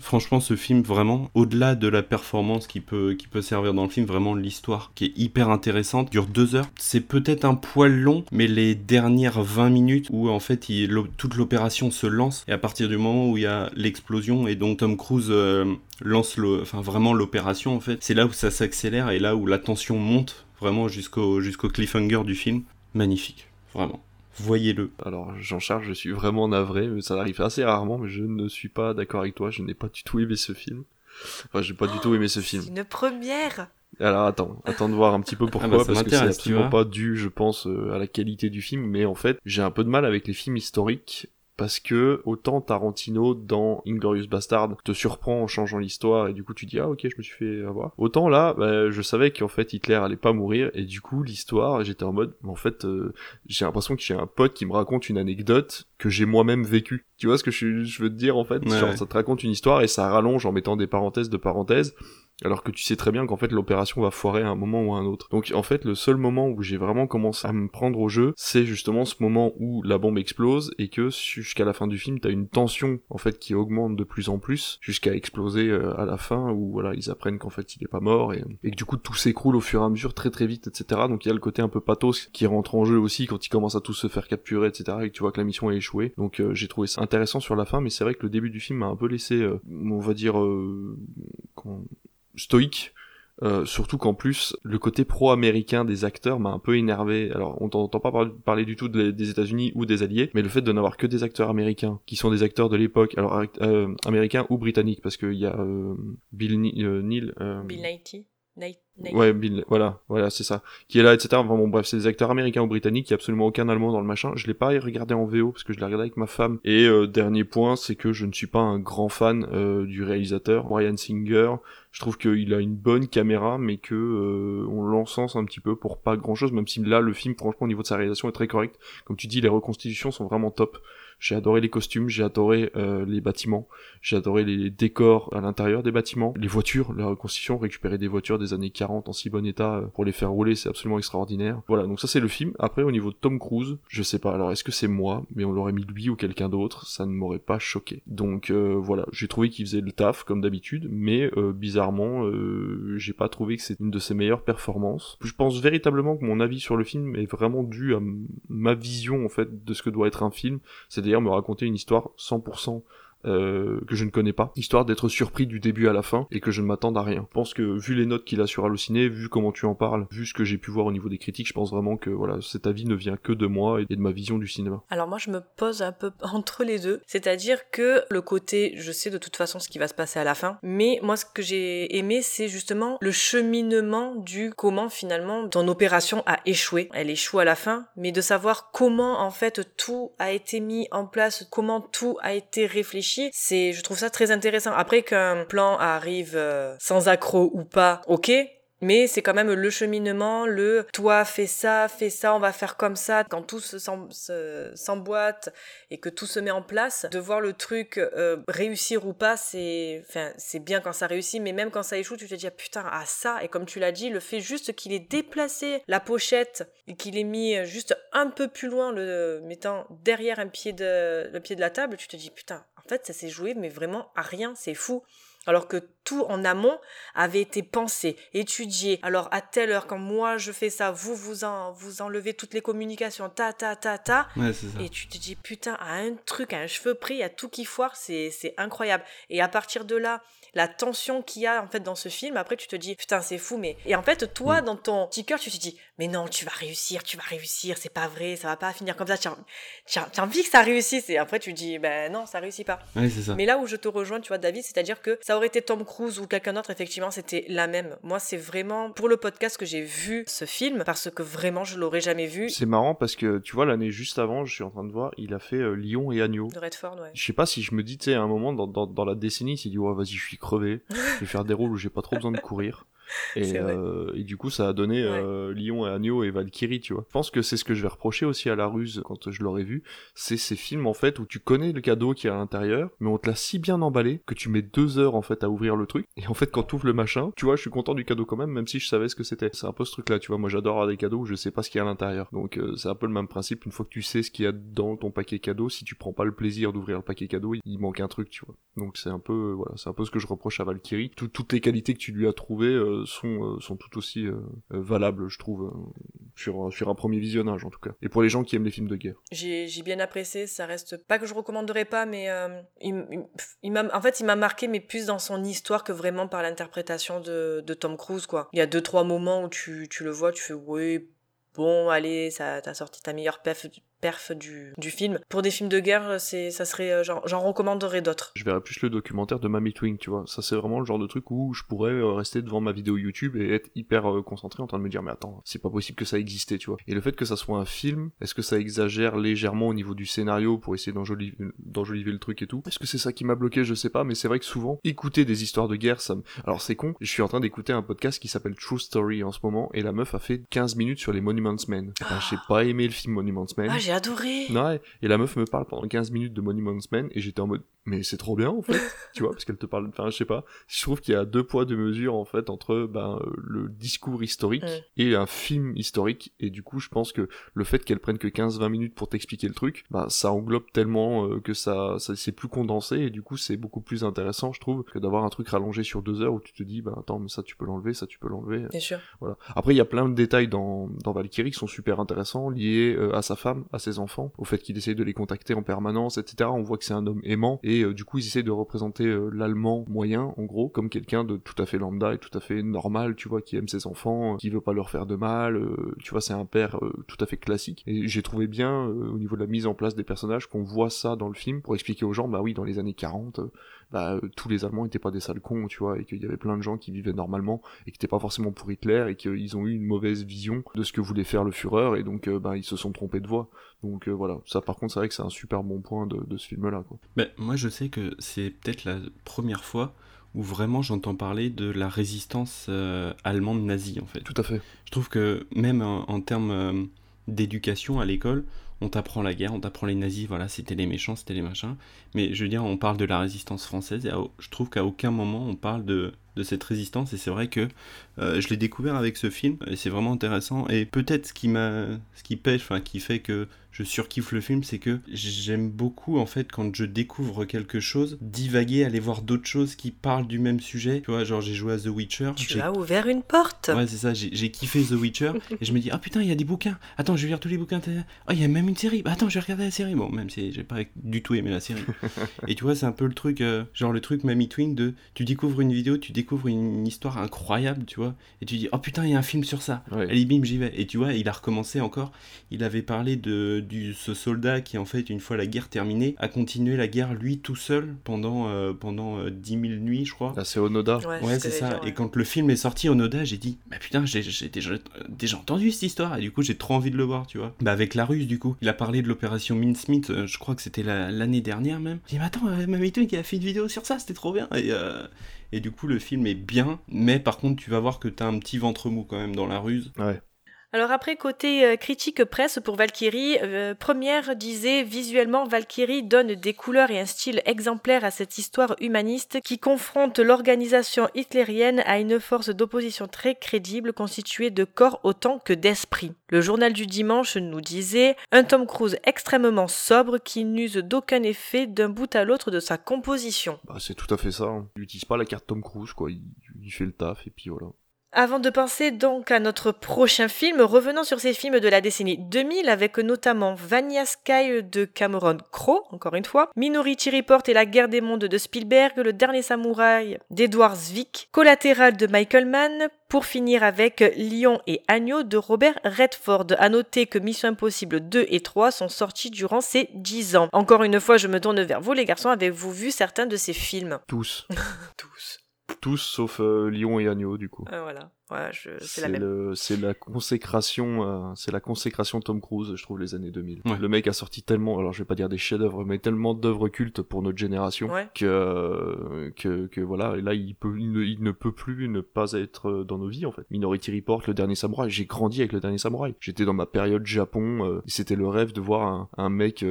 Franchement, ce film, vraiment, au-delà de la performance qui peut servir dans le film, vraiment l'histoire qui est hyper intéressante, dure 2 heures. C'est peut-être un poil long, mais les dernières 20 minutes où en fait toute l'opération se lance, et à partir du moment où il y a l'explosion, et donc Tom Cruise lance vraiment l'opération en fait, c'est là où ça s'accélère et là où la tension monte, vraiment jusqu'au cliffhanger du film. Magnifique, vraiment. Voyez-le. Alors Jean-Charles, je suis vraiment navré, mais ça arrive assez rarement, mais je ne suis pas d'accord avec toi, je n'ai pas du tout aimé ce film. Enfin, j'ai pas du tout aimé ce film. C'est une première. Alors attends de voir un petit peu pourquoi, parce que c'est absolument pas dû, je pense, à la qualité du film, mais en fait, j'ai un peu de mal avec les films historiques. Parce que autant Tarantino dans Inglourious Bastard te surprend en changeant l'histoire et du coup tu dis ah ok, je me suis fait avoir. Autant là, je savais qu'en fait Hitler allait pas mourir et du coup l'histoire, j'étais en mode en fait j'ai l'impression que j'ai un pote qui me raconte une anecdote que j'ai moi-même vécue. Tu vois ce que je veux te dire en fait, ouais, genre ça te raconte une histoire et ça rallonge en mettant des parenthèses de parenthèses. Alors que tu sais très bien qu'en fait l'opération va foirer à un moment ou à un autre. Donc en fait le seul moment où j'ai vraiment commencé à me prendre au jeu, c'est justement ce moment où la bombe explose et que jusqu'à la fin du film t'as une tension en fait qui augmente de plus en plus jusqu'à exploser à la fin où voilà ils apprennent qu'en fait il est pas mort et que du coup tout s'écroule au fur et à mesure très très vite, etc. Donc il y a le côté un peu pathos qui rentre en jeu aussi quand ils commencent à tous se faire capturer, etc. et que tu vois que la mission a échoué. Donc j'ai trouvé ça intéressant sur la fin, mais c'est vrai que le début du film m'a un peu laissé on va dire stoïque, surtout qu'en plus le côté pro-américain des acteurs m'a un peu énervé. Alors on t'entend pas parler du tout des États-Unis ou des alliés, mais le fait de n'avoir que des acteurs américains qui sont des acteurs de l'époque, alors américains ou britanniques, parce qu'il y a Bill Nighy. Ouais, Bill, voilà, c'est ça, qui est là, etc. Enfin bon, bref, c'est des acteurs américains ou britanniques, il n'y a absolument aucun allemand dans le machin. Je l'ai pas regardé en VO, parce que je l'ai regardé avec ma femme. Et dernier point, c'est que je ne suis pas un grand fan du réalisateur, Brian Singer. Je trouve qu'il a une bonne caméra, mais que on l'encense un petit peu pour pas grand-chose, même si là, le film, franchement, au niveau de sa réalisation est très correct. Comme tu dis, les reconstitutions sont vraiment top. J'ai adoré les costumes, j'ai adoré les bâtiments, j'ai adoré les décors à l'intérieur des bâtiments, les voitures, la reconstitution, récupérer des voitures des années 40 en si bon état pour les faire rouler, c'est absolument extraordinaire. Voilà, donc ça c'est le film. Après, au niveau de Tom Cruise, je sais pas, alors est-ce que c'est moi, mais on l'aurait mis lui ou quelqu'un d'autre, ça ne m'aurait pas choqué. Donc voilà, j'ai trouvé qu'il faisait le taf, comme d'habitude, mais bizarrement, j'ai pas trouvé que c'est une de ses meilleures performances. Je pense véritablement que mon avis sur le film est vraiment dû à ma vision, en fait, de ce que doit être un film. C'est d'ailleurs me raconter une histoire 100% que je ne connais pas, histoire d'être surpris du début à la fin et que je ne m'attende à rien. Je pense que vu les notes qu'il a sur Allociné, vu comment tu en parles, vu ce que j'ai pu voir au niveau des critiques, je pense vraiment que voilà, cet avis ne vient que de moi et de ma vision du cinéma. Alors moi je me pose un peu entre les deux, c'est-à-dire que le côté je sais de toute façon ce qui va se passer à la fin, mais moi ce que j'ai aimé c'est justement le cheminement du comment finalement ton opération a échoué. Elle échoue à la fin, mais de savoir comment en fait tout a été mis en place, comment tout a été réfléchi, c'est, je trouve ça très intéressant. Après qu'un plan arrive sans accroc ou pas, ok, mais c'est quand même le cheminement, le « toi, fais ça, on va faire comme ça ». Quand tout s'emboîte et que tout se met en place, de voir le truc réussir ou pas, c'est bien quand ça réussit, mais même quand ça échoue, tu te dis « ah putain, ah ça ». Et comme tu l'as dit, le fait juste qu'il ait déplacé la pochette et qu'il ait mis juste un peu plus loin, le mettant derrière le pied de la table, tu te dis « putain, en fait, ça s'est joué, mais vraiment à rien, c'est fou ». Alors que tout en amont avait été pensé, étudié. Alors à telle heure, quand moi je fais ça, vous enlevez toutes les communications, ta. Ouais, c'est ça. Et tu te dis putain, à un truc, à un cheveu pris, à tout qui foire, c'est incroyable. Et à partir de là, la tension qu'il y a en fait dans ce film, après tu te dis putain c'est fou, mais et en fait toi dans ton petit cœur tu te dis mais non tu vas réussir, c'est pas vrai, ça va pas finir comme ça. T'as envie que ça réussisse et après tu dis ben non ça réussit pas. Ouais, c'est ça. Mais là où je te rejoins, tu vois David, c'est-à-dire que ça aurait été Tom Cruise ou quelqu'un d'autre, effectivement, c'était la même. Moi, c'est vraiment pour le podcast que j'ai vu ce film, parce que vraiment, je l'aurais jamais vu. C'est marrant parce que, tu vois, l'année juste avant, je suis en train de voir, il a fait Lyon et Agneau. De Redford, ouais. Je sais pas si je me dis, tu sais, à un moment, dans la décennie, il s'est dit, ouais, vas-y, je suis crevé, je vais faire des rôles où j'ai pas trop besoin de courir. Et du coup ça a donné Lyon et Agneau et Valkyrie, tu vois. Je pense que c'est ce que je vais reprocher aussi à La Ruse quand je l'aurai vu, c'est ces films en fait où tu connais le cadeau qu'il y a à l'intérieur mais on te l'a si bien emballé que tu mets 2 heures en fait à ouvrir le truc et en fait quand t'ouvres le machin, tu vois je suis content du cadeau quand même si je savais ce que c'était. C'est un peu ce truc là, tu vois, moi j'adore avoir des cadeaux où je sais pas ce qu'il y a à l'intérieur, donc c'est un peu le même principe. Une fois que tu sais ce qu'il y a dans ton paquet cadeau, si tu prends pas le plaisir d'ouvrir le paquet cadeau, il manque un truc, tu vois. Donc c'est un peu voilà, c'est un peu ce que je reproche à Valkyrie. Toutes les qualités que tu lui as trouvées sont tout aussi valables, je trouve, sur un premier visionnage en tout cas. Et pour les gens qui aiment les films de guerre. J'ai bien apprécié, ça reste pas que je recommanderais pas, mais il m'a marqué, mais plus dans son histoire que vraiment par l'interprétation de Tom Cruise, quoi. Il y a 2-3 moments où tu le vois, tu fais oui, bon, allez, ça t'as sorti ta meilleure perf du film. Pour des films de guerre, ça serait j'en recommanderais d'autres. Je verrais plus le documentaire de Mamytwink, tu vois. Ça c'est vraiment le genre de truc où je pourrais rester devant ma vidéo YouTube et être hyper concentré en train de me dire mais attends, c'est pas possible que ça existait, tu vois. Et le fait que ça soit un film, est-ce que ça exagère légèrement au niveau du scénario pour essayer d'enjoliver le truc et tout? Est-ce que c'est ça qui m'a bloqué? Je sais pas, mais c'est vrai que souvent écouter des histoires de guerre, alors c'est con, je suis en train d'écouter un podcast qui s'appelle True Story en ce moment et la meuf a fait 15 minutes sur les Monuments Men. Enfin, j'ai pas aimé le film Monuments Men. J'ai adoré. Ouais, et la meuf me parle pendant 15 minutes de Monuments Men et j'étais en mode mais c'est trop bien en fait, tu vois, parce qu'elle te parle, enfin je sais pas, je trouve qu'il y a 2 poids 2 mesures en fait entre le discours historique et un film historique, et du coup je pense que le fait qu'elle prenne que 15-20 minutes pour t'expliquer le truc, ça englobe tellement que ça c'est plus condensé et du coup c'est beaucoup plus intéressant je trouve que d'avoir un truc rallongé sur 2 heures où tu te dis attends mais ça tu peux l'enlever. Bien sûr. Voilà. Après il y a plein de détails dans Valkyrie qui sont super intéressants, liés à sa femme, à ses enfants, au fait qu'il essaye de les contacter en permanence, etc. On voit que c'est un homme aimant, et du coup ils essaient de représenter l'allemand moyen, en gros, comme quelqu'un de tout à fait lambda et tout à fait normal, tu vois, qui aime ses enfants, qui veut pas leur faire de mal, tu vois, c'est un père tout à fait classique, et j'ai trouvé bien, au niveau de la mise en place des personnages, qu'on voit ça dans le film, pour expliquer aux gens, oui, dans les années 40, tous les Allemands étaient pas des sales cons, tu vois, et qu'il y avait plein de gens qui vivaient normalement, et qui étaient pas forcément pour Hitler, et qu'ils ont eu une mauvaise vision de ce que voulait faire le Führer, et donc, ils se sont trompés de voie. Donc voilà, ça par contre c'est vrai que c'est un super bon point de ce film-là, quoi. Moi je sais que c'est peut-être la première fois où vraiment j'entends parler de la résistance allemande nazie en fait. Tout à fait. Je trouve que même en termes d'éducation à l'école, on t'apprend la guerre, on t'apprend les nazis, voilà, c'était les méchants, c'était les machins. Mais je veux dire, on parle de la résistance française et je trouve qu'à aucun moment on parle de cette résistance. Et c'est vrai que Je l'ai découvert avec ce film et c'est vraiment intéressant. Et peut-être ce qui fait que je surkiffe le film, c'est que j'aime beaucoup, en fait, quand je découvre quelque chose, divaguer, aller voir d'autres choses qui parlent du même sujet. Tu vois, genre, j'ai joué à The Witcher. Tu as ouvert une porte. Ouais, c'est ça, j'ai kiffé The Witcher et je me dis, ah putain, il y a des bouquins. Attends, je vais lire tous les bouquins. Ah, il y a même une série. Bah, attends, je vais regarder la série. Bon, même si j'ai pas du tout aimé la série. Et tu vois, c'est un peu le truc, genre le truc Mamytwink de tu découvres une vidéo, tu découvres une histoire incroyable, tu vois, et tu dis, oh putain, il y a un film sur ça. Ouais. Allez, bim, j'y vais. Et tu vois, il a recommencé encore. Il avait parlé de ce soldat qui, en fait, une fois la guerre terminée, a continué la guerre lui tout seul pendant 10 000 nuits, je crois. Ah, c'est Onoda. Ouais, c'est ça. Gens, ouais. Et quand le film est sorti, Onoda, j'ai dit, bah putain, j'ai déjà entendu cette histoire, et du coup, j'ai trop envie de le voir, tu vois. Bah, avec la Russe, du coup, il a parlé de l'opération Mincemeat, je crois que c'était l'année dernière même. J'ai dit, mais attends, Mamytwink a fait une vidéo sur ça, c'était trop bien. Et du coup, le film est bien, mais par contre, tu vas voir que t'as un petit ventre mou quand même dans la Ruse. Ouais. Alors après, côté critique presse pour Valkyrie, Première disait « Visuellement, Valkyrie donne des couleurs et un style exemplaire à cette histoire humaniste qui confronte l'organisation hitlérienne à une force d'opposition très crédible constituée de corps autant que d'esprit. » Le journal du dimanche nous disait « Un Tom Cruise extrêmement sobre qui n'use d'aucun effet d'un bout à l'autre de sa composition. » Bah, c'est tout à fait ça, hein. Il n'utilise pas la carte Tom Cruise, quoi. Il fait le taf et puis voilà. Avant de penser donc à notre prochain film, revenons sur ces films de la décennie 2000 avec notamment Vanilla Sky de Cameron Crowe, encore une fois, Minority Report et La Guerre des Mondes de Spielberg, Le Dernier Samouraï d'Edward Zwick, Collatéral de Michael Mann, pour finir avec Lion et Agneau de Robert Redford. À noter que Mission Impossible 2 et 3 sont sortis durant ces 10 ans. Encore une fois, je me tourne vers vous les garçons, avez-vous vu certains de ces films ? Tous. Tous. Tous sauf Lion et Agneau, du coup. Voilà. Ouais, c'est la même. C'est la consécration Tom Cruise, je trouve, les années 2000. Ouais. Le mec a sorti tellement, alors je vais pas dire des chefs-d'œuvre, mais tellement d'œuvres cultes pour notre génération, ouais, que voilà. Et là, il ne peut plus ne pas être dans nos vies, en fait. Minority Report, Le Dernier Samouraï. J'ai grandi avec Le Dernier Samouraï. J'étais dans ma période Japon. C'était le rêve de voir un mec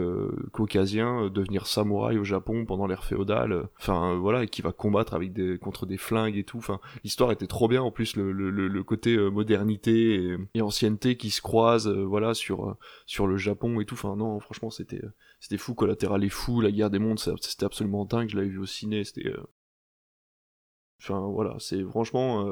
caucasien devenir samouraï au Japon pendant l'ère féodale. Enfin, voilà, qui va combattre contre des flingues et tout. Enfin, l'histoire était trop bien. En plus, le côté modernité et ancienneté qui se croisent, voilà, sur le Japon et tout. Enfin non, franchement, c'était fou. Collatéral est fou, La Guerre des Mondes, c'était absolument dingue. Je l'avais vu au ciné, c'était enfin voilà, c'est franchement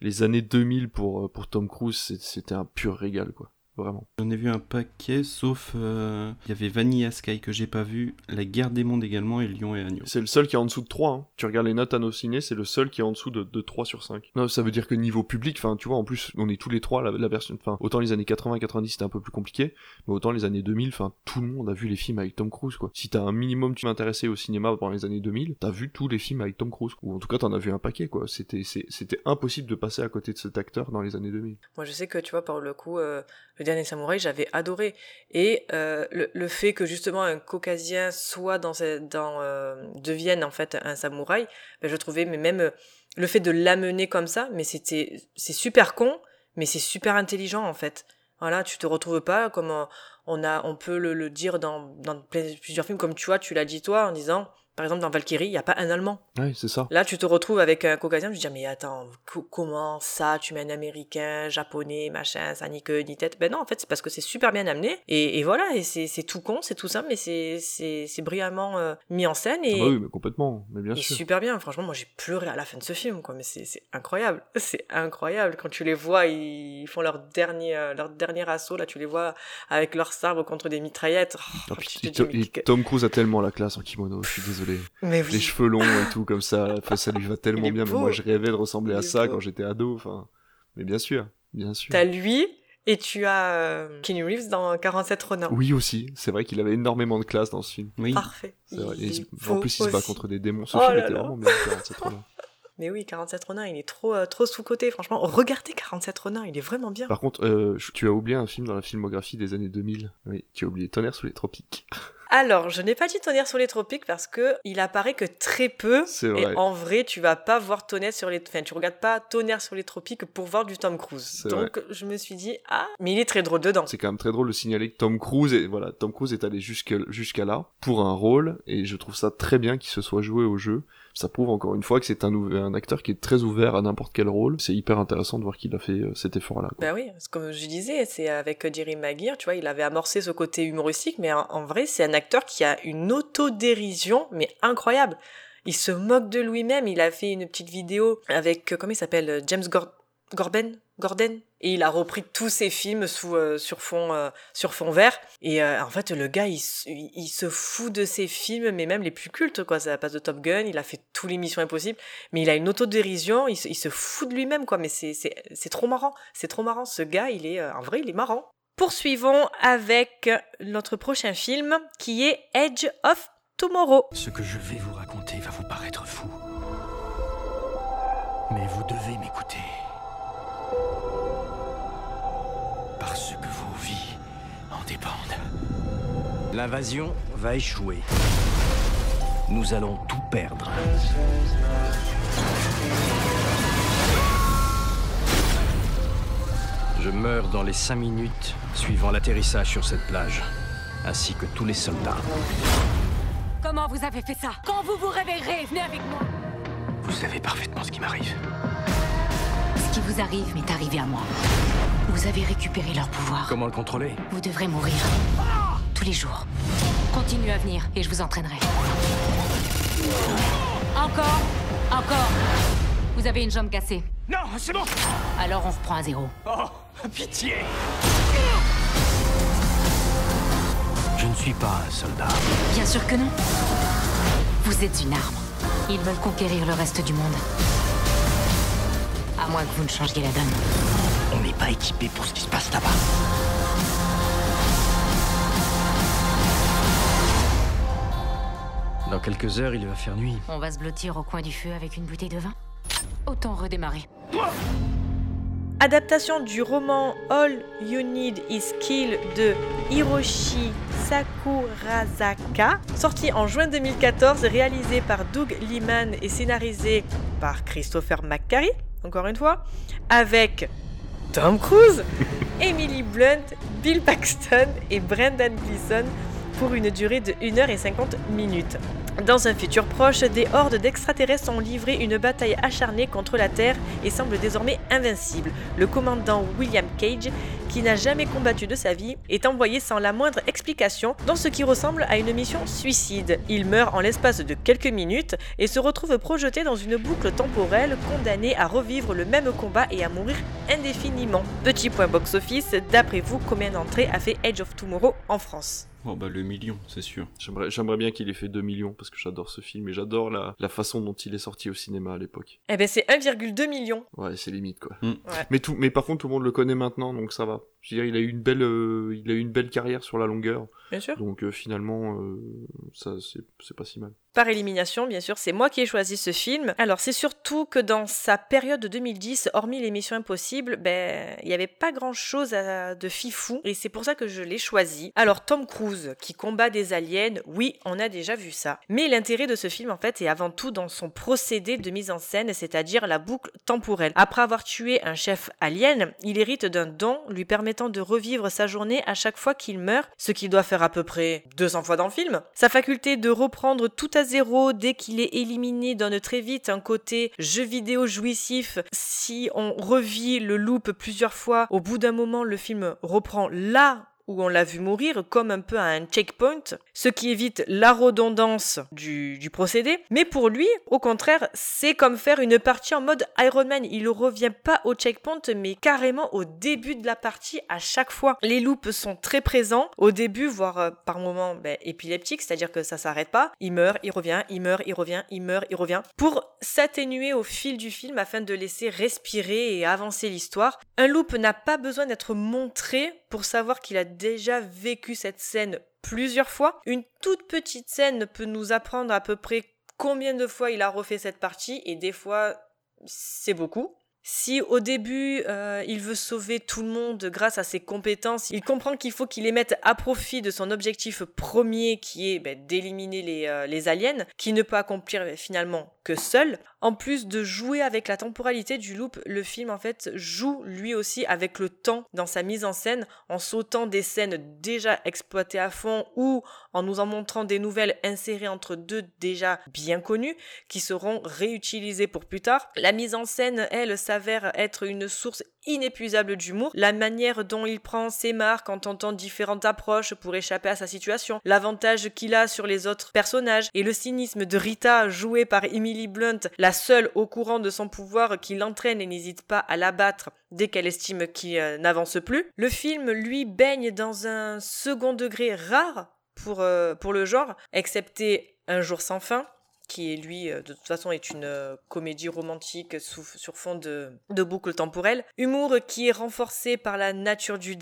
les années 2000 pour Tom Cruise, c'était un pur régal, quoi. Vraiment. J'en ai vu un paquet, sauf il y avait Vanilla Sky que j'ai pas vu, La Guerre des Mondes également et Lion et Agneau. C'est le seul qui est en dessous de 3, hein. Tu regardes les notes à nos ciné, c'est le seul qui est en dessous de 3 sur 5. Non, ça veut dire que niveau public, enfin tu vois, en plus on est tous les 3, la version, enfin autant les années 80-90 c'était un peu plus compliqué, mais autant les années 2000, enfin tout le monde a vu les films avec Tom Cruise, quoi. Si t'as un minimum, tu m'intéressais au cinéma pendant les années 2000, t'as vu tous les films avec Tom Cruise, ou en tout cas t'en as vu un paquet, quoi. C'était impossible de passer à côté de cet acteur dans les années 2000. Moi je sais que tu vois, par le coup, Le Dernier Samouraï, j'avais adoré. Et le fait que justement un caucasien soit devienne en fait un samouraï, ben, je trouvais, mais même le fait de l'amener comme ça, mais c'est super con, mais c'est super intelligent en fait. Voilà, tu te retrouves pas comme on peut le dire dans plusieurs films, comme tu l'as dit toi en disant, par exemple dans Valkyrie, il n'y a pas un Allemand. Oui, c'est ça. Là, tu te retrouves avec un caucasien, tu te dis, mais attends, comment ça, tu mets un Américain, Japonais, machin, ça ni queue, ni tête. Ben non, en fait, c'est parce que c'est super bien amené, et voilà, et c'est tout con, c'est tout simple, mais c'est brillamment mis en scène. Et, ah bah oui, mais complètement, mais bien sûr. Super bien, franchement, moi j'ai pleuré à la fin de ce film, quoi, mais c'est incroyable, c'est incroyable. Quand tu les vois, ils font leur dernier assaut, là, tu les vois avec leurs sabres contre des mitraillettes. Oh, Tom Cruise a tellement la classe en kimono, je suis désolé. Mais oui. Les cheveux longs et tout comme ça, ça lui va tellement bien. Mais moi je rêvais de ressembler à ça quand j'étais ado, enfin. Mais bien sûr, bien sûr. T'as lui et tu as Keanu Reeves dans 47 Ronin. Oui aussi, c'est vrai qu'il avait énormément de classe dans ce film. Oui. Parfait. En plus il se bat contre des démons. Ce film était vraiment bien, 47 Ronin. Mais oui, 47 Ronin, il est trop sous-coté, franchement. Regardez 47 Ronin, il est vraiment bien. Par contre, tu as oublié un film dans la filmographie des années 2000. Oui, tu as oublié Tonnerre sous les tropiques. Alors, je n'ai pas dit Tonnerre sur les tropiques parce que il apparaît que très peu. C'est vrai. Et en vrai, tu vas pas voir Tonnerre sur les... Enfin, tu regardes pas Tonnerre sur les tropiques pour voir du Tom Cruise. C'est donc, vrai. Je me suis dit, ah, mais il est très drôle dedans. C'est quand même très drôle de signaler que Tom Cruise est, voilà, Tom Cruise est allé jusqu'à là pour un rôle et je trouve ça très bien qu'il se soit joué au jeu. Ça prouve encore une fois que c'est un acteur qui est très ouvert à n'importe quel rôle. C'est hyper intéressant de voir qu'il a fait cet effort-là. Quoi. Bah oui, comme je disais, c'est avec Jerry Maguire, tu vois, il avait amorcé ce côté humoristique, mais en vrai, c'est un acteur qui a une autodérision, mais incroyable. Il se moque de lui-même. Il a fait une petite vidéo avec, comment il s'appelle, James Gordon, et il a repris tous ses films sur fond vert, et en fait le gars il se fout de ses films, mais même les plus cultes, quoi. Ça passe de Top Gun, il a fait tous les Missions Impossibles, mais il a une autodérision, il se fout de lui-même, quoi. Mais c'est trop marrant, ce gars, il est en vrai, il est marrant. Poursuivons avec notre prochain film qui est Edge of Tomorrow. Ce que je vais vous raconter va vous paraître fou, mais vous devez m'écouter. Parce que vos vies en dépendent. L'invasion va échouer. Nous allons tout perdre. Je meurs dans les 5 minutes suivant l'atterrissage sur cette plage, ainsi que tous les soldats. Comment vous avez fait ça? Quand vous vous réveillerez, venez avec moi. Vous savez parfaitement ce qui m'arrive. Ce qui vous arrive m'est arrivé à moi. Vous avez récupéré leur pouvoir. Comment le contrôler? Vous devrez mourir. Tous les jours. Continuez à venir et je vous entraînerai. Encore. Vous avez une jambe cassée. Non, c'est bon. Alors on reprend à zéro. Oh, pitié. Je ne suis pas un soldat. Bien sûr que non. Vous êtes une arme. Ils veulent conquérir le reste du monde. À moins que vous ne changiez la donne. On n'est pas équipé pour ce qui se passe là-bas. Dans quelques heures, il va faire nuit. On va se blottir au coin du feu avec une bouteille de vin. Autant redémarrer. Adaptation du roman All You Need Is Kill de Hiroshi Sakurazaka, sorti en juin 2014, réalisé par Doug Liman et scénarisé par Christopher McQuarrie, encore une fois, avec... Tom Cruise, Emily Blunt, Bill Paxton et Brendan Gleeson pour une durée de 1h50. Dans un futur proche, des hordes d'extraterrestres ont livré une bataille acharnée contre la Terre et semblent désormais invincibles. Le commandant William Cage, qui n'a jamais combattu de sa vie, est envoyé sans la moindre explication dans ce qui ressemble à une mission suicide. Il meurt en l'espace de quelques minutes et se retrouve projeté dans une boucle temporelle, condamné à revivre le même combat et à mourir indéfiniment. Petit point box-office, d'après vous, combien d'entrées a fait Edge of Tomorrow en France ? Oh bah le million, c'est sûr. J'aimerais bien qu'il ait fait 2 millions parce que j'adore ce film et j'adore la façon dont il est sorti au cinéma à l'époque. Eh ben c'est 1,2 million. Ouais, c'est limite quoi. Mm. Ouais. Mais par contre tout le monde le connaît maintenant, donc ça va. Je veux dire, il a eu une belle carrière sur la longueur. Bien sûr. Donc finalement, ça c'est pas si mal. Par élimination, bien sûr, c'est moi qui ai choisi ce film. Alors c'est surtout que dans sa période de 2010, hormis les Missions Impossibles, ben il y avait pas grand chose de fifou et c'est pour ça que je l'ai choisi. Alors Tom Cruise qui combat des aliens, oui, on a déjà vu ça. Mais l'intérêt de ce film en fait est avant tout dans son procédé de mise en scène, c'est-à-dire la boucle temporelle. Après avoir tué un chef alien, il hérite d'un don lui permettant de revivre sa journée à chaque fois qu'il meurt, ce qu'il doit faire à peu près 200 fois dans le film. Sa faculté de reprendre tout à zéro dès qu'il est éliminé donne très vite un côté jeu vidéo jouissif. Si on revit le loop plusieurs fois, au bout d'un moment, le film reprend là où on l'a vu mourir, comme un peu à un checkpoint, ce qui évite la redondance du procédé. Mais pour lui, au contraire, c'est comme faire une partie en mode Iron Man. Il ne revient pas au checkpoint, mais carrément au début de la partie à chaque fois. Les loops sont très présents au début, voire par moments épileptiques, c'est-à-dire que ça ne s'arrête pas. Il meurt, il revient, il meurt, il revient, il meurt, il revient, pour s'atténuer au fil du film afin de laisser respirer et avancer l'histoire. Un loop n'a pas besoin d'être montré pour savoir qu'il a déjà vécu cette scène plusieurs fois. Une toute petite scène peut nous apprendre à peu près combien de fois il a refait cette partie, et des fois, c'est beaucoup. Si au début, il veut sauver tout le monde grâce à ses compétences, il comprend qu'il faut qu'il les mette à profit de son objectif premier qui est d'éliminer les aliens, qu'il ne peut accomplir finalement que seul. En plus de jouer avec la temporalité du loop, le film en fait joue lui aussi avec le temps dans sa mise en scène, en sautant des scènes déjà exploitées à fond ou en nous en montrant des nouvelles insérées entre deux déjà bien connues qui seront réutilisées pour plus tard. La mise en scène, elle, s'avère être une source inépuisable d'humour. La manière dont il prend ses marques en tentant différentes approches pour échapper à sa situation, l'avantage qu'il a sur les autres personnages et le cynisme de Rita joué par Emily Blunt, la seule au courant de son pouvoir qui l'entraîne et n'hésite pas à l'abattre dès qu'elle estime qu'il n'avance plus. Le film, lui, baigne dans un second degré rare pour le genre, excepté Un jour sans fin, qui lui, de toute façon, est une comédie romantique sur fond de boucle temporelle. Humour qui est renforcé par la nature du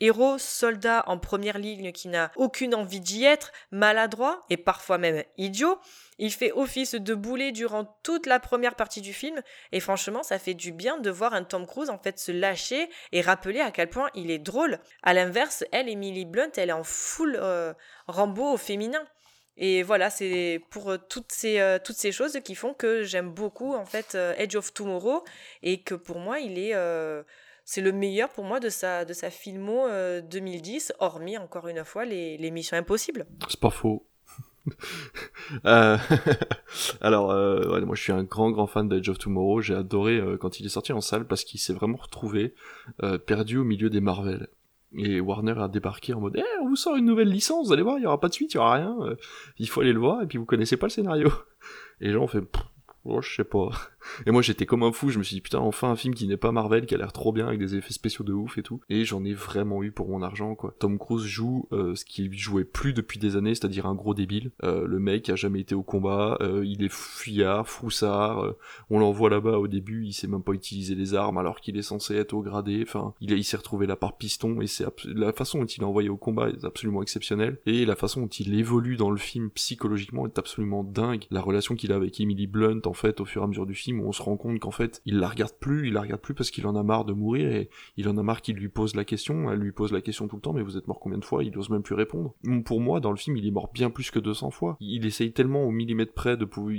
héros, soldat en première ligne qui n'a aucune envie d'y être, maladroit et parfois même idiot. Il fait office de boulet durant toute la première partie du film et franchement, ça fait du bien de voir un Tom Cruise en fait se lâcher et rappeler à quel point il est drôle. À l'inverse, Emily Blunt, elle est en full Rambo au féminin. Et voilà, c'est pour toutes ces choses qui font que j'aime beaucoup en fait Edge of Tomorrow et que pour moi c'est le meilleur pour moi de sa filmo 2010, hormis encore une fois les Missions Impossibles. C'est pas faux. Alors ouais, moi je suis un grand fan d'Edge of Tomorrow. J'ai adoré quand il est sorti en salle parce qu'il s'est vraiment retrouvé perdu au milieu des Marvel. Et Warner a débarqué en mode « on vous sort une nouvelle licence, vous allez voir, il n'y aura pas de suite, il n'y aura rien, il faut aller le voir, et puis vous connaissez pas le scénario. » Et les gens ont fait « oh, je sais pas. » Et moi j'étais comme un fou, je me suis dit « putain, enfin un film qui n'est pas Marvel, qui a l'air trop bien, avec des effets spéciaux de ouf et tout. » Et j'en ai vraiment eu pour mon argent, quoi. Tom Cruise joue ce qu'il jouait plus depuis des années, c'est-à-dire un gros débile. Le mec a jamais été au combat, il est fuyard, froussard, on l'envoie là-bas au début, il sait même pas utiliser les armes alors qu'il est censé être au gradé, enfin, il s'est retrouvé là par piston, et c'est la façon dont il est envoyé au combat est absolument exceptionnelle, et la façon dont il évolue dans le film psychologiquement est absolument dingue. La relation qu'il a avec Emily Blunt, en fait, au fur et à mesure du film, où on se rend compte qu'en fait, il la regarde plus parce qu'il en a marre de mourir et il en a marre qu'il lui pose la question, elle lui pose la question tout le temps, mais vous êtes mort combien de fois? Il n'ose même plus répondre. Pour moi, dans le film, il est mort bien plus que 200 fois. Il essaye tellement au millimètre près de pouvoir...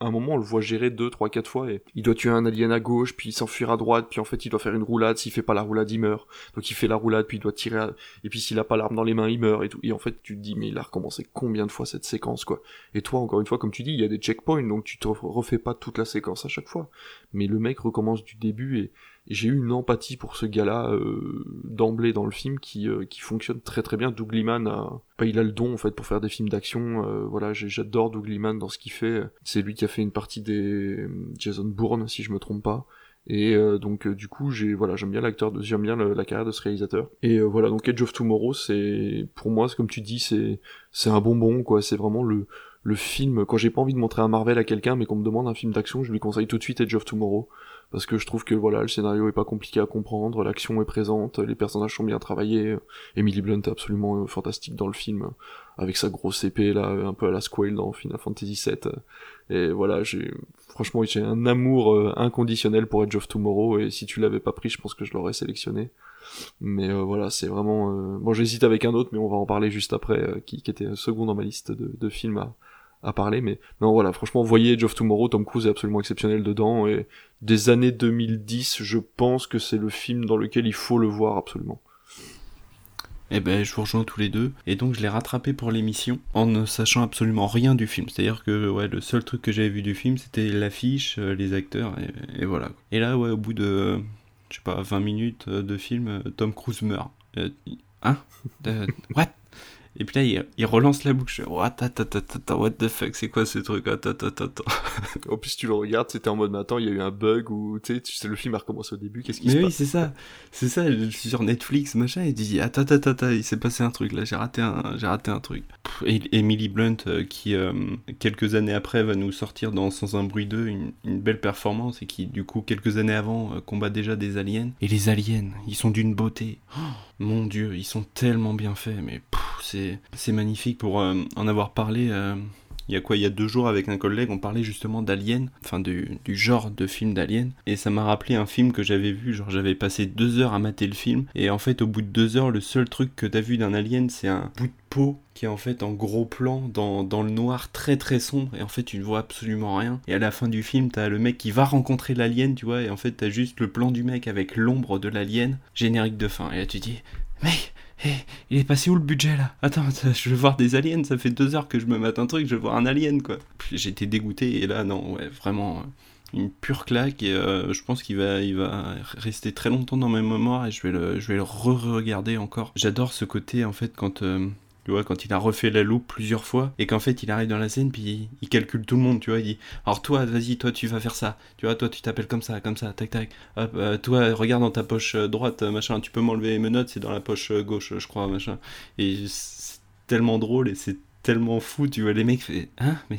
À un moment, on le voit gérer 2, 3, 4 fois et il doit tuer un alien à gauche, puis il s'enfuir à droite, puis en fait, il doit faire une roulade, s'il fait pas la roulade, il meurt. Donc il fait la roulade, puis il doit tirer et puis s'il a pas l'arme dans les mains, il meurt et tout. Et en fait, tu te dis, mais il a recommencé combien de fois cette séquence, quoi. Et toi, encore une fois, comme tu dis, il y a des checkpoints, donc tu te refais pas toute la séquence à chaque fois. Mais le mec recommence du début et j'ai eu une empathie pour ce gars-là d'emblée dans le film qui fonctionne très très bien. Doug Liman il a le don en fait pour faire des films d'action. Voilà, j'adore Doug Liman dans ce qu'il fait. C'est lui qui a fait une partie des Jason Bourne si je me trompe pas. Et donc du coup j'aime bien l'acteur, j'aime bien la carrière de ce réalisateur. Et voilà, donc Edge of Tomorrow, c'est pour moi, c'est comme tu dis, c'est un bonbon, quoi. C'est vraiment le film, quand j'ai pas envie de montrer un Marvel à quelqu'un mais qu'on me demande un film d'action, je lui conseille tout de suite Edge of Tomorrow. Parce que je trouve que voilà, le scénario est pas compliqué à comprendre, l'action est présente, les personnages sont bien travaillés, Emily Blunt est absolument fantastique dans le film, avec sa grosse épée là, un peu à la Squall dans Final Fantasy VII, et voilà, j'ai un amour inconditionnel pour Edge of Tomorrow, et si tu l'avais pas pris, je pense que je l'aurais sélectionné. Mais voilà, c'est vraiment... Bon, j'hésite avec un autre, mais on va en parler juste après, qui était second dans ma liste de films à parler, mais non, voilà, franchement, voyez Edge of Tomorrow, Tom Cruise est absolument exceptionnel dedans, et des années 2010, je pense que c'est le film dans lequel il faut le voir absolument. Eh ben, je vous rejoins tous les deux, et donc je l'ai rattrapé pour l'émission en ne sachant absolument rien du film. C'est-à-dire que ouais, le seul truc que j'avais vu du film, c'était l'affiche, les acteurs, et voilà. Et là, ouais, au bout de, 20 minutes de film, Tom Cruise meurt. What? Et puis là, il relance la bouche. What the fuck, c'est quoi ce truc? En plus, tu le regardes, c'était en mode, mais attends, il y a eu un bug ou tu sais, le film a recommencé au début, qu'est-ce qui se passe? Mais oui, c'est ça, je suis sur Netflix, machin, et il dit, attends, il s'est passé un truc, là, j'ai raté un truc. Et Emily Blunt, qui, quelques années après, va nous sortir dans Sans un bruit 2, une belle performance, et qui, du coup, quelques années avant, combat déjà des aliens. Et les aliens, ils sont d'une beauté. Oh, mon Dieu, ils sont tellement bien faits, mais... C'est magnifique pour en avoir parlé Il y a 2 jours avec un collègue, on parlait justement d'Alien, enfin du genre de film d'Alien, et ça m'a rappelé un film que j'avais vu, genre j'avais passé 2 heures à mater le film, et en fait au bout de 2 heures, le seul truc que t'as vu d'un Alien, c'est un bout de peau qui est en fait en gros plan dans le noir très très sombre, et en fait tu ne vois absolument rien, et à la fin du film t'as le mec qui va rencontrer l'alien, tu vois, et en fait t'as juste le plan du mec avec l'ombre de l'alien, générique de fin, et là tu dis mec, hey, il est passé où le budget là ? Attends, je veux voir des aliens, ça fait 2 heures que je me mate un truc, je veux voir un alien quoi. J'étais dégoûté, et là non, ouais, vraiment une pure claque, et je pense qu'il va rester très longtemps dans ma mémoire, et je vais le re-regarder encore. J'adore ce côté en fait quand il a refait la loupe plusieurs fois, et qu'en fait il arrive dans la scène, puis il calcule tout le monde, tu vois, il dit alors toi, vas-y, toi tu vas faire ça, tu vois, toi tu t'appelles comme ça, tac tac, hop, toi regarde dans ta poche droite, machin, tu peux m'enlever les menottes, c'est dans la poche gauche, je crois, machin, et c'est tellement drôle, et c'est tellement fou, tu vois, les mecs, hein, mais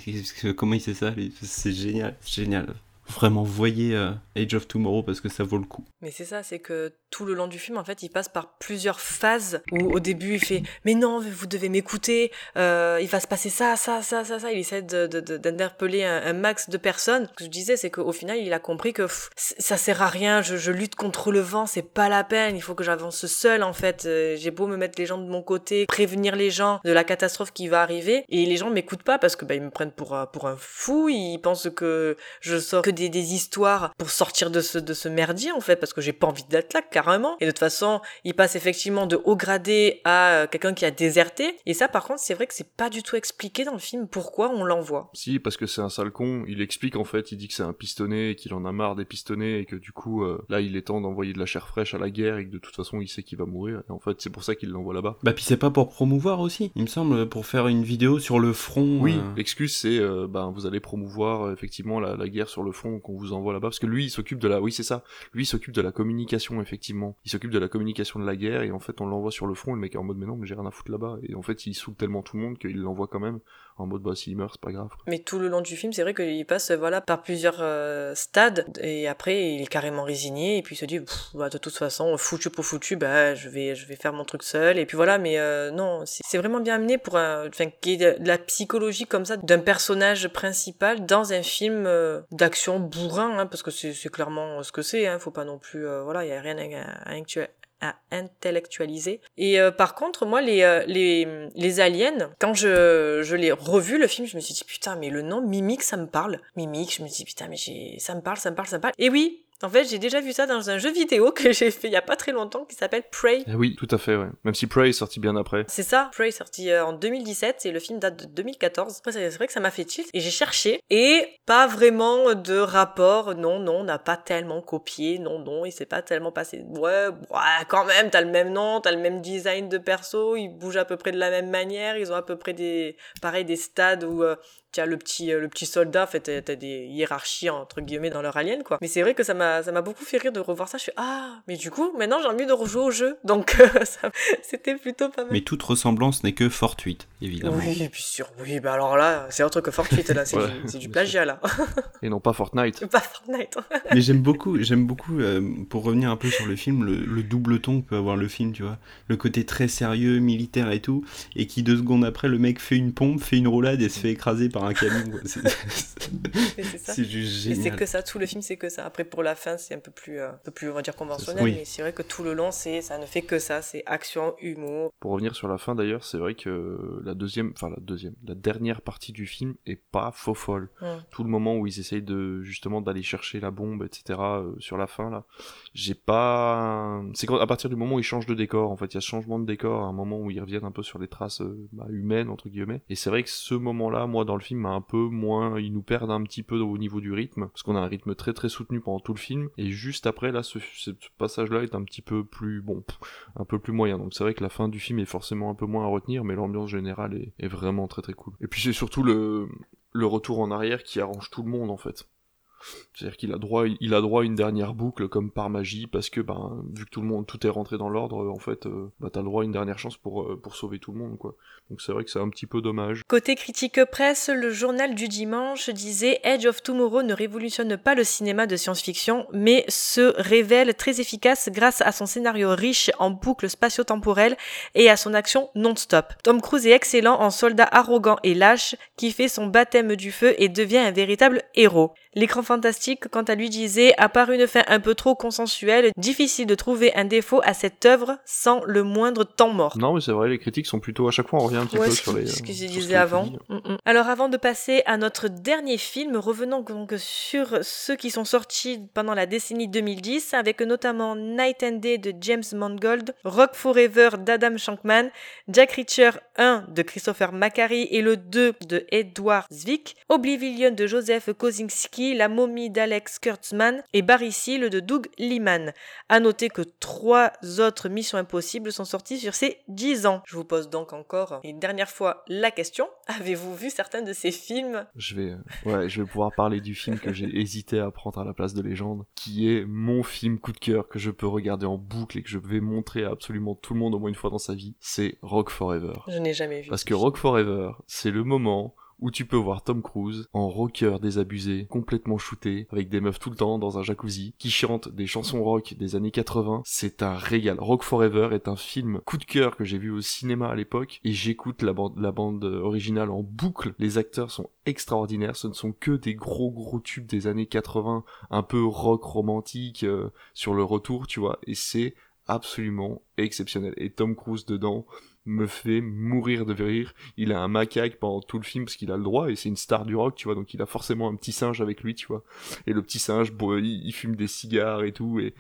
comment il sait ça, c'est génial, c'est génial. Vraiment, voyez Edge of Tomorrow parce que ça vaut le coup. Mais c'est ça, c'est que tout le long du film, en fait, il passe par plusieurs phases où au début, il fait « Mais non, vous devez m'écouter, il va se passer ça, ça, ça, ça, ça. » Il essaie d'interpeller un max de personnes. Ce que je disais, c'est qu'au final, il a compris que ça sert à rien, je lutte contre le vent, c'est pas la peine, il faut que j'avance seul, en fait. J'ai beau me mettre les gens de mon côté, prévenir les gens de la catastrophe qui va arriver, et les gens m'écoutent pas parce que bah, ils me prennent pour un fou, ils pensent que je sors que des histoires pour sortir de ce merdier en fait, parce que j'ai pas envie d'être là carrément, et de toute façon il passe effectivement de haut gradé à quelqu'un qui a déserté, et ça par contre c'est vrai que c'est pas du tout expliqué dans le film pourquoi on l'envoie. Si, parce que c'est un sale con, il explique en fait, il dit que c'est un pistonné et qu'il en a marre des pistonnés, et que du coup là il est temps d'envoyer de la chair fraîche à la guerre, et que de toute façon il sait qu'il va mourir, et en fait c'est pour ça qu'il l'envoie là-bas. Bah puis c'est pas pour promouvoir aussi, il me semble, pour faire une vidéo sur le front. Oui, l'excuse c'est vous allez promouvoir effectivement la guerre sur le front qu'on vous envoie là-bas, parce que lui il s'occupe de la... Oui c'est ça, lui il s'occupe de la communication, effectivement il s'occupe de la communication de la guerre, et en fait on l'envoie sur le front, et le mec est en mode mais non mais j'ai rien à foutre là-bas, et en fait il saoule tellement tout le monde qu'il l'envoie quand même en mode bah s'il meurt c'est pas grave. Mais tout le long du film c'est vrai qu'il passe par plusieurs stades, et après il est carrément résigné, et puis il se dit de toute façon foutu pour foutu, je vais faire mon truc seul, et puis voilà. Mais non, c'est vraiment bien amené pour qu'il y ait de la psychologie comme ça d'un personnage principal dans un film d'action bourrin, hein, parce que c'est clairement ce que c'est, hein, faut pas non plus, il y a rien à intellectualiser. Et par contre, moi, les aliens, quand je l'ai revu, le film, je me suis dit, putain, mais le nom Mimic, ça me parle. Mimic, je me dis, putain, mais ça me parle. Et oui, en fait, j'ai déjà vu ça dans un jeu vidéo que j'ai fait il y a pas très longtemps qui s'appelle Prey. Eh oui, tout à fait, ouais. Même si Prey est sorti bien après. C'est ça, Prey est sorti en 2017 et le film date de 2014. Après, c'est vrai que ça m'a fait tilt et j'ai cherché et pas vraiment de rapport. Non, on n'a pas tellement copié. Non, il s'est pas tellement passé. Ouais, quand même, t'as le même nom, t'as le même design de perso, ils bougent à peu près de la même manière, ils ont à peu près des stades où t'as le petit soldat, en fait, t'as des hiérarchies entre guillemets dans leur alien, quoi. Mais c'est vrai que ça m'a beaucoup fait rire de revoir ça, je suis mais du coup maintenant j'ai envie de rejouer au jeu, donc c'était plutôt pas mal. Mais toute ressemblance n'est que fortuite, évidemment. Oui, bien sûr, oui, bah alors là c'est autre que fortuite, là c'est, ouais, c'est du plagiat là. Et non pas Fortnite. Pas Fortnite. Mais j'aime beaucoup pour revenir un peu sur le film, le double ton que peut avoir le film, tu vois, le côté très sérieux, militaire et tout, et qui 2 secondes après le mec fait une pompe, fait une roulade et se fait écraser par un camion. C'est ça. C'est juste génial. Et c'est que ça, tout le film c'est que ça. Après pour la fin c'est un peu plus on va dire conventionnel, oui. Mais c'est vrai que tout le long ça ne fait que ça, c'est action, humour. Pour revenir sur la fin d'ailleurs, c'est vrai que la dernière partie du film est pas fofolle. Tout le moment où ils essayent de justement d'aller chercher la bombe, etc. Sur la fin là, c'est à partir du moment où ils changent de décor, en fait il y a ce changement de décor à un moment où ils reviennent un peu sur les traces humaines entre guillemets, et c'est vrai que ce moment là, moi dans le film, un peu moins, ils nous perdent un petit peu au niveau du rythme, parce qu'on a un rythme très très soutenu pendant tout le film, et juste après là ce passage là est un petit peu plus un peu plus moyen, donc c'est vrai que la fin du film est forcément un peu moins à retenir, mais l'ambiance générale est vraiment très très cool. Et puis c'est surtout le retour en arrière qui arrange tout le monde en fait. C'est-à-dire qu'il a droit, à une dernière boucle comme par magie, parce que ben, vu que tout est rentré dans l'ordre, en fait, t'as le droit à une dernière chance pour sauver tout le monde, quoi. Donc c'est vrai que c'est un petit peu dommage. Côté critique presse, le journal du dimanche disait « Edge of Tomorrow ne révolutionne pas le cinéma de science-fiction, mais se révèle très efficace grâce à son scénario riche en boucles spatio-temporelles et à son action non-stop. Tom Cruise est excellent en soldat arrogant et lâche qui fait son baptême du feu et devient un véritable héros. » L'écran fantastique, quant à lui, disait « À part une fin un peu trop consensuelle, difficile de trouver un défaut à cette œuvre sans le moindre temps mort. » Non, mais c'est vrai, les critiques sont plutôt... À chaque fois, on revient un petit peu sur les... ce que je disais avant. Alors, avant de passer à notre dernier film, revenons donc sur ceux qui sont sortis pendant la décennie 2010, avec notamment Night and Day de James Mangold, Rock Forever d'Adam Shankman, Jack Reacher 1 de Christopher McQuarrie et le 2 de Edward Zwick, Oblivion de Joseph Kosinski, La Momie d'Alex Kurtzman et Barry Seal de Doug Liman. A noter que 3 autres Missions Impossibles sont sorties sur ces 10 ans. Je vous pose donc encore une dernière fois la question. Avez-vous vu certains de ces films ? Je vais pouvoir parler du film que j'ai hésité à prendre à la place de Légende, qui est mon film coup de cœur que je peux regarder en boucle et que je vais montrer à absolument tout le monde au moins une fois dans sa vie. C'est Rock Forever. Je n'ai jamais vu. Parce que Rock Forever, c'est le moment... où tu peux voir Tom Cruise en rocker désabusé, complètement shooté, avec des meufs tout le temps dans un jacuzzi, qui chante des chansons rock des années 80. C'est un régal. Rock Forever est un film coup de cœur que j'ai vu au cinéma à l'époque, et j'écoute la bande originale en boucle. Les acteurs sont extraordinaires, ce ne sont que des gros tubes des années 80, un peu rock romantique, sur le retour, tu vois, et c'est absolument exceptionnel. Et Tom Cruise dedans... me fait mourir de rire. Il a un macaque pendant tout le film parce qu'il a le droit et c'est une star du rock, tu vois, donc il a forcément un petit singe avec lui, tu vois. Et le petit singe, bon, il fume des cigares et tout, et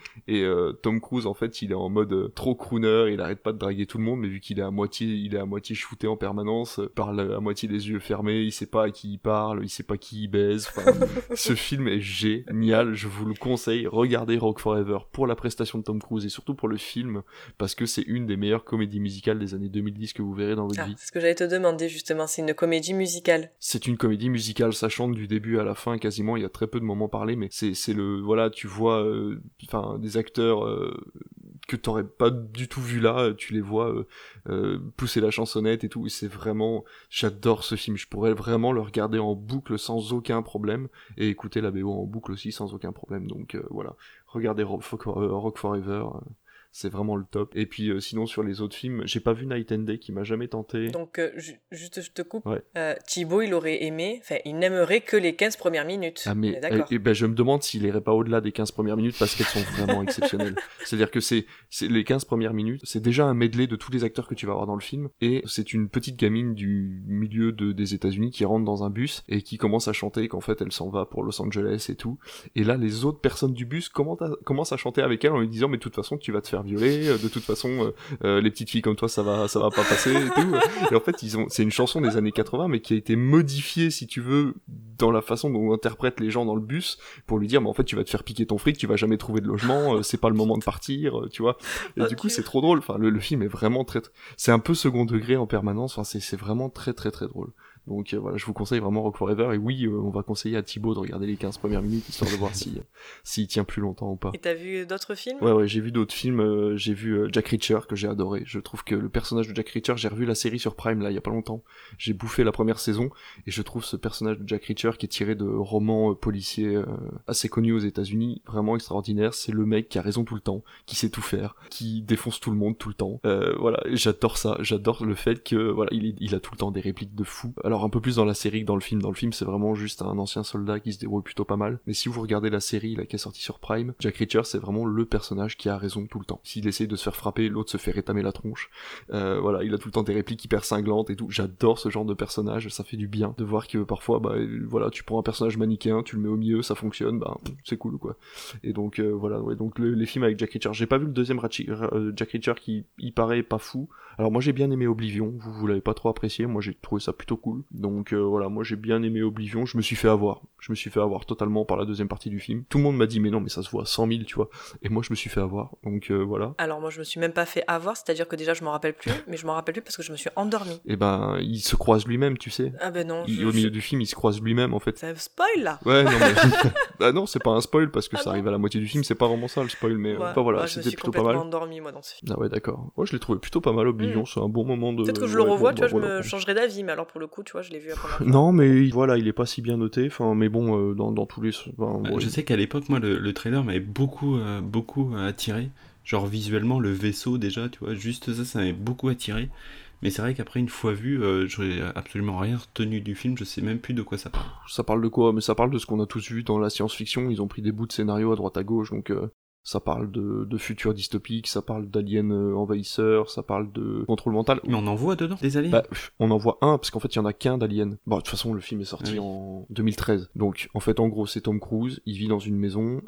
Tom Cruise en fait, il est en mode trop crooner, il arrête pas de draguer tout le monde, mais vu qu'il est à moitié shooté en permanence, parle à moitié les yeux fermés, il sait pas à qui il parle, il sait pas qui il baise. Enfin, ce film est génial, je vous le conseille, regardez Rock Forever pour la prestation de Tom Cruise et surtout pour le film parce que c'est une des meilleures comédies musicales des années 2010 que vous verrez dans votre vie. C'est ce que j'allais te demander justement, c'est une comédie musicale. C'est une comédie musicale, ça chante du début à la fin quasiment, il y a très peu de moments parlés, mais c'est le... Voilà, tu vois des acteurs que t'aurais pas du tout vu là, tu les vois pousser la chansonnette et tout, et c'est vraiment... J'adore ce film, je pourrais vraiment le regarder en boucle sans aucun problème, et écouter la BO en boucle aussi sans aucun problème, donc voilà. Regardez Rock Forever... c'est vraiment le top. Et puis sinon, sur les autres films, j'ai pas vu Night and Day qui m'a jamais tenté. Donc, juste je te coupe, ouais. Thibaut, il aurait aimé, enfin, il n'aimerait que les 15 premières minutes. Ah mais d'accord. Je me demande s'il irait pas au-delà des 15 premières minutes parce qu'elles sont vraiment exceptionnelles. C'est-à-dire que c'est les 15 premières minutes, c'est déjà un medley de tous les acteurs que tu vas avoir dans le film et c'est une petite gamine du milieu des États-Unis qui rentre dans un bus et qui commence à chanter qu'en fait, elle s'en va pour Los Angeles et tout. Et là, les autres personnes du bus commencent à chanter avec elle en lui disant « Mais de toute façon, tu vas te faire violer, de toute façon les petites filles comme toi ça va pas passer et tout. » Et en fait c'est une chanson des années 80 mais qui a été modifiée si tu veux dans la façon dont on interprète les gens dans le bus pour lui dire mais en fait tu vas te faire piquer ton fric, tu vas jamais trouver de logement, c'est pas le moment de partir, tu vois. Et okay. Du coup c'est trop drôle, enfin le film est vraiment très, c'est un peu second degré en permanence, enfin c'est vraiment très drôle. Donc voilà, je vous conseille vraiment Rock Forever, et oui, on va conseiller à Thibaut de regarder les 15 premières minutes, histoire de voir s'il tient plus longtemps ou pas. Et t'as vu d'autres films ? Ouais, j'ai vu d'autres films, j'ai vu Jack Reacher, que j'ai adoré, je trouve que le personnage de Jack Reacher, j'ai revu la série sur Prime, là, il y a pas longtemps, j'ai bouffé la première saison, et je trouve ce personnage de Jack Reacher, qui est tiré de romans policiers assez connus aux États-Unis, vraiment extraordinaire, c'est le mec qui a raison tout le temps, qui sait tout faire, qui défonce tout le monde tout le temps, voilà, j'adore ça, j'adore le fait que, voilà, il a tout le temps des répliques de fou. Alors un peu plus dans la série que dans le film. Dans le film, c'est vraiment juste un ancien soldat qui se débrouille plutôt pas mal. Mais si vous regardez la série là, qui est sortie sur Prime, Jack Reacher, c'est vraiment le personnage qui a raison tout le temps. S'il essaye de se faire frapper, l'autre se fait rétamer la tronche. Voilà, il a tout le temps des répliques hyper cinglantes et tout. J'adore ce genre de personnage, ça fait du bien de voir que parfois, bah voilà, tu prends un personnage manichéen, tu le mets au milieu, ça fonctionne, bah c'est cool quoi. Et donc voilà, ouais, donc les films avec Jack Reacher. J'ai pas vu le deuxième Jack Reacher qui il paraît pas fou. Alors moi j'ai bien aimé Oblivion, vous l'avez pas trop apprécié, moi j'ai trouvé ça plutôt cool. Donc voilà, moi j'ai bien aimé Oblivion, je me suis fait avoir totalement par la deuxième partie du film. Tout le monde m'a dit mais non mais ça se voit 100 000 tu vois, et moi je me suis fait avoir, donc voilà. Alors moi je me suis même pas fait avoir, c'est-à-dire que déjà je m'en rappelle plus parce que je me suis endormi. Et ben il se croise lui-même tu sais. Ah ben non. Au milieu du film il se croise lui-même en fait. C'est un spoil là. Ouais non mais... Bah non, c'est pas un spoil parce que ça arrive à la moitié du film, c'est pas vraiment ça le spoil, mais ouais, voilà, ouais, c'était plutôt pas mal. Je me suis complètement endormi moi dans ce film. Ah ouais, d'accord. Moi je l'ai trouvé plutôt pas mal, Oblivion, c'est un bon moment de. Peut-être que je le revois, tu vois, je me changerai d'avis, mais alors pour le coup, tu vois, je l'ai vu après. Non, mais voilà, il est pas si bien noté, enfin, mais bon, dans tous les. Enfin, ouais. Je sais qu'à l'époque, moi, le trailer m'avait beaucoup attiré. Genre visuellement, le vaisseau déjà, tu vois, juste ça m'avait beaucoup attiré. Mais c'est vrai qu'après, une fois vu, j'aurais absolument rien retenu du film, je sais même plus de quoi ça parle. Ça parle de quoi ? Mais ça parle de ce qu'on a tous vu dans la science-fiction, ils ont pris des bouts de scénario à droite à gauche, donc ça parle de futurs dystopiques, ça parle d'aliens envahisseurs, ça parle de contrôle mental. Mais on en voit dedans, des aliens ? Bah, on en voit un, parce qu'en fait, il y en a qu'un d'alien. Bon, de toute façon, le film est sorti en 2013, donc en fait, en gros, c'est Tom Cruise, il vit dans une maison,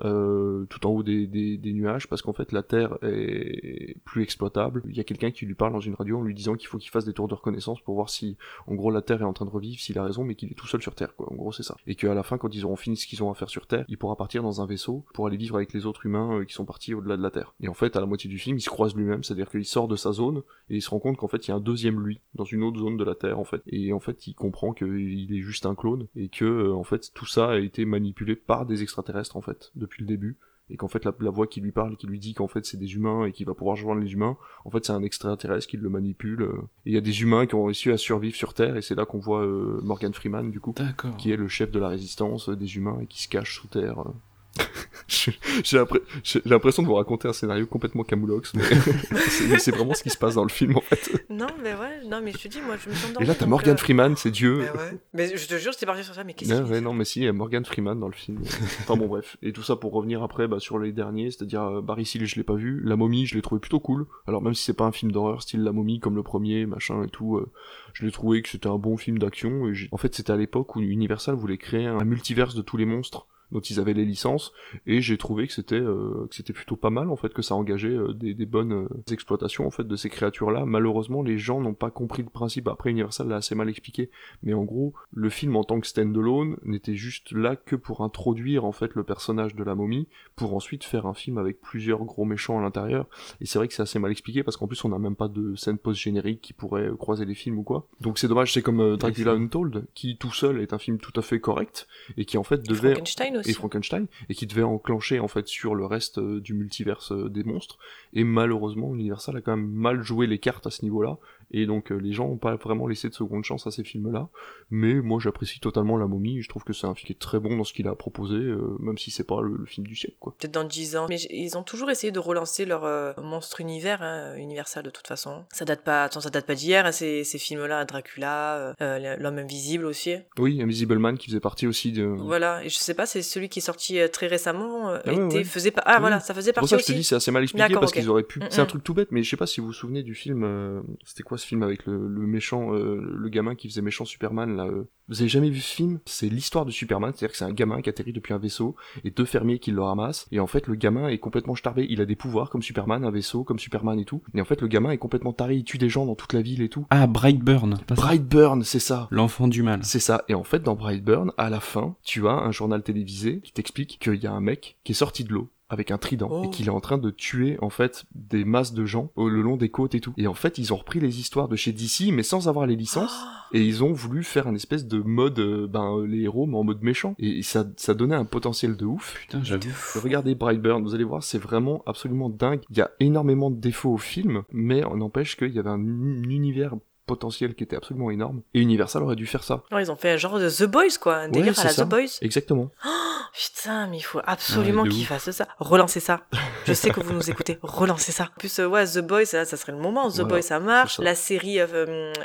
tout en haut des nuages, parce qu'en fait, la Terre est plus exploitable. Il y a quelqu'un qui lui parle dans une radio en lui disant qu'il faut qu'il fasse des tours de reconnaissance pour voir si, en gros, la Terre est en train de revivre, s'il a raison, mais qu'il est tout seul sur Terre, quoi. En gros, c'est ça. Et qu'à la fin, quand ils auront fini ce qu'ils ont à faire sur Terre, il pourra partir dans un vaisseau pour aller vivre avec les autres humains qui sont partis au-delà de la Terre. Et en fait, à la moitié du film, il se croise lui-même, c'est-à-dire qu'il sort de sa zone et il se rend compte qu'en fait, il y a un deuxième lui dans une autre zone de la Terre, en fait. Et en fait, il comprend qu'il est juste un clone et que, en fait, tout ça a été manipulé par des extraterrestres, en fait, depuis le début. Et qu'en fait, la voix qui lui parle, qui lui dit qu'en fait, c'est des humains et qu'il va pouvoir joindre les humains, en fait, c'est un extraterrestre qui le manipule. Et il y a des humains qui ont réussi à survivre sur Terre et c'est là qu'on voit Morgan Freeman, du coup, qui est le chef de la résistance des humains et qui se cache sous Terre. J'ai l'impression de vous raconter un scénario complètement camoulox, mais c'est vraiment ce qui se passe dans le film en fait. Non, mais ouais, non, mais je te dis, moi je me sens dans. Et là, t'as Morgan Freeman, c'est Dieu. Mais, ouais. Mais je te jure, j'étais parti sur ça, mais qu'est-ce que c'est ? Non, mais si, il y a Morgan Freeman dans le film. Enfin bon, bref. Et tout ça pour revenir après sur les derniers, c'est-à-dire Barry Seal, je l'ai pas vu. La Momie, je l'ai trouvé plutôt cool. Alors, même si c'est pas un film d'horreur, style La Momie, comme le premier, machin et tout, je l'ai trouvé que c'était un bon film d'action. En fait, c'était à l'époque où Universal voulait créer un multiverse de tous les monstres dont ils avaient les licences, et j'ai trouvé que c'était plutôt pas mal en fait, que ça engageait des bonnes exploitations en fait de ces créatures-là. Malheureusement, les gens n'ont pas compris le principe. Après, Universal l'a assez mal expliqué, mais en gros, le film en tant que stand-alone n'était juste là que pour introduire en fait le personnage de la momie, pour ensuite faire un film avec plusieurs gros méchants à l'intérieur. Et c'est vrai que c'est assez mal expliqué parce qu'en plus, on n'a même pas de scène post-générique qui pourrait croiser les films ou quoi. Donc c'est dommage. C'est comme Dracula Untold, qui tout seul est un film tout à fait correct et qui en fait devait et Frankenstein, et qui devait enclencher en fait sur le reste du multiverse des monstres, et malheureusement Universal a quand même mal joué les cartes à ce niveau-là, et donc les gens n'ont pas vraiment laissé de seconde chance à ces films-là, mais moi j'apprécie totalement La Momie, je trouve que c'est un film qui est très bon dans ce qu'il a proposé, même si c'est pas le film du siècle, quoi. Peut-être dans 10 ans, mais ils ont toujours essayé de relancer leur monstre univers, hein, Universal de toute façon. Ça date pas d'hier, hein, ces films-là, Dracula, L'Homme Invisible aussi. Oui, Invisible Man qui faisait partie aussi de... Voilà, et je sais pas, c'est celui qui est sorti très récemment, faisait pas... Ah oui. Voilà, ça faisait partie aussi. Pour ça, je te dis, c'est assez mal expliqué. D'accord, parce qu'ils auraient pu... C'est un truc tout bête, mais je sais pas si vous vous souvenez du film... C'était quoi ce film avec le méchant, le gamin qui faisait méchant Superman, là Vous avez jamais vu ce film ? C'est l'histoire de Superman, c'est-à-dire que c'est un gamin qui atterrit depuis un vaisseau, et deux fermiers qui le ramassent, et en fait, le gamin est complètement starbé. Il a des pouvoirs comme Superman, un vaisseau comme Superman et tout, et en fait, le gamin est complètement taré, il tue des gens dans toute la ville et tout. Ah, Brightburn. Brightburn, c'est ça. L'enfant du mal. C'est ça. Et en fait, dans Brightburn, à la fin, tu as un journal télévisé qui t'explique qu'il y a un mec qui est sorti de l'eau avec un trident et qu'il est en train de tuer en fait des masses de gens le long des côtes et tout. Et en fait, ils ont repris les histoires de chez DC mais sans avoir les licences et ils ont voulu faire une espèce de mode les héros mais en mode méchant et ça donnait un potentiel de ouf. Putain, j'avoue. Regardez Brightburn, vous allez voir, c'est vraiment absolument dingue. Il y a énormément de défauts au film mais on n'empêche qu'il y avait un univers potentiel qui était absolument énorme, et Universal aurait dû faire ça. Non, ils ont fait un genre de The Boys, quoi, un délire à la ça. The Boys. Exactement. Oh, putain, mais il faut absolument qu'ils fassent ça. Relancez ça. Je sais que vous nous écoutez, relancez ça. En plus, The Boys, ça serait le moment. The Boys, ça marche. Ça. La série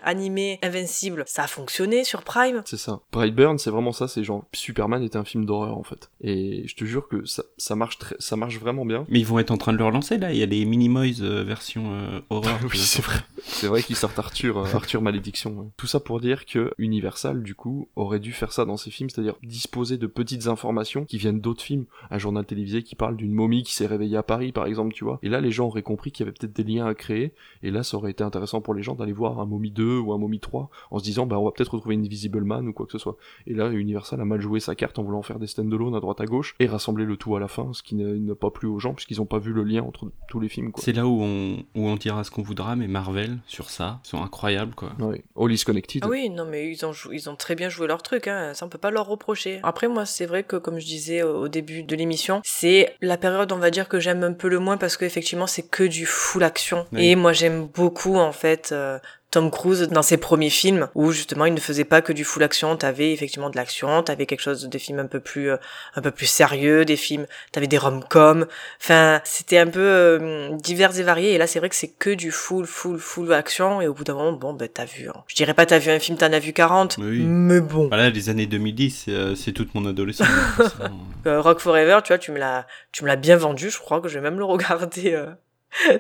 animée Invincible, ça a fonctionné sur Prime. C'est ça. Brightburn, c'est vraiment ça, c'est genre Superman était un film d'horreur, en fait. Et je te jure que ça marche vraiment bien. Mais ils vont être en train de le relancer, là. Il y a les Minimoys version horreur. Oui, c'est vrai. C'est vrai qu'ils sortent Arthur Malédiction. Ouais. Tout ça pour dire que Universal, du coup, aurait dû faire ça dans ses films, c'est-à-dire disposer de petites informations qui viennent d'autres films. Un journal télévisé qui parle d'une momie qui s'est réveillée à Paris, par exemple, tu vois. Et là, les gens auraient compris qu'il y avait peut-être des liens à créer. Et là, ça aurait été intéressant pour les gens d'aller voir un Momie 2 ou un Momie 3 en se disant, bah, on va peut-être retrouver Invisible Man ou quoi que ce soit. Et là, Universal a mal joué sa carte en voulant faire des stand-alone à droite à gauche et rassembler le tout à la fin, ce qui n'a pas plu aux gens puisqu'ils n'ont pas vu le lien entre tous les films, quoi. C'est là où on dira ce qu'on voudra, mais Marvel, sur ça, ils sont incroyables, quoi. Ouais. All is connected. Ah oui, non, mais ils ont très bien joué leur truc, hein. Ça, on peut pas leur reprocher. Après, moi, c'est vrai que, comme je disais au début de l'émission, c'est la période, on va dire, que j'aime un peu le moins parce qu'effectivement, c'est que du full action. Oui. Et moi, j'aime beaucoup, en fait... Tom Cruise dans ses premiers films où justement il ne faisait pas que du full action, t'avais effectivement de l'action, t'avais quelque chose, des films un peu plus sérieux, t'avais des rom-coms, enfin c'était un peu divers et varié. Et là c'est vrai que c'est que du full action et au bout d'un moment bon ben t'as vu, hein. Je dirais pas t'as vu un film, t'en as vu 40, oui. Mais bon. Voilà les années 2010, c'est toute mon adolescence. Rock Forever, tu vois, tu me l'as bien vendu, je crois que je vais même le regarder.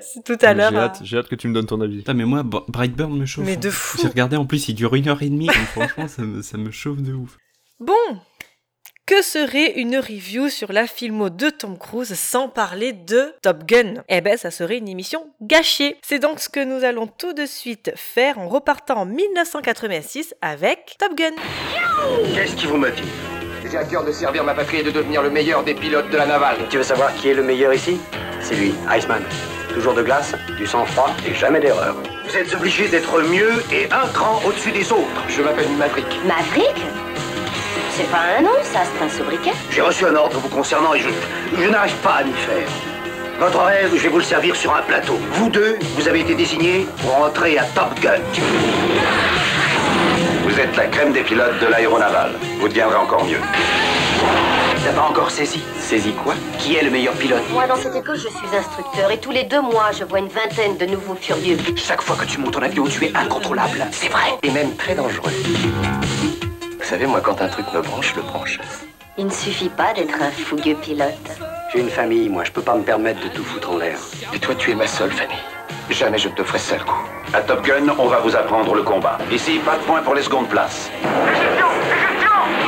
C'est tout à l'heure. J'ai hâte que tu me donnes ton avis. Ah mais moi, Brightburn me chauffe. Mais de fou. J'ai regardé, en plus, il dure 1h30, donc franchement, ça me chauffe de ouf. Bon, que serait une review sur la filmo de Tom Cruise sans parler de Top Gun ? Eh ben, ça serait une émission gâchée. C'est donc ce que nous allons tout de suite faire en repartant en 1986 avec Top Gun. Qu'est-ce qui vous motive ? J'ai à cœur de servir ma patrie et de devenir le meilleur des pilotes de la navale. Tu veux savoir qui est le meilleur ici ? C'est lui, Iceman. Toujours de glace, du sang-froid et jamais d'erreur. Vous êtes obligés d'être mieux et un cran au-dessus des autres. Je m'appelle Maverick. Maverick ? C'est pas un nom, ça, c'est un sobriquet. J'ai reçu un ordre vous concernant et je n'arrive pas à m'y faire. Votre rêve, je vais vous le servir sur un plateau. Vous deux, vous avez été désignés pour entrer à Top Gun. Vous êtes la crème des pilotes de l'aéronavale. Vous deviendrez encore mieux. T'as pas encore saisi ? Saisi quoi ? Qui est le meilleur pilote ? Moi, dans cette école, je suis instructeur et tous les 2 mois, je vois une vingtaine de nouveaux furieux. Chaque fois que tu montes en avion, tu es incontrôlable. C'est vrai. Et même très dangereux. Vous savez, moi, quand un truc me branche, le branche. Il ne suffit pas d'être un fougueux pilote. J'ai une famille, moi, je peux pas me permettre de tout foutre en l'air. Et toi, tu es ma seule famille. Jamais je ne te ferai ça le coup. À Top Gun, on va vous apprendre le combat. Ici, pas de points pour les secondes places.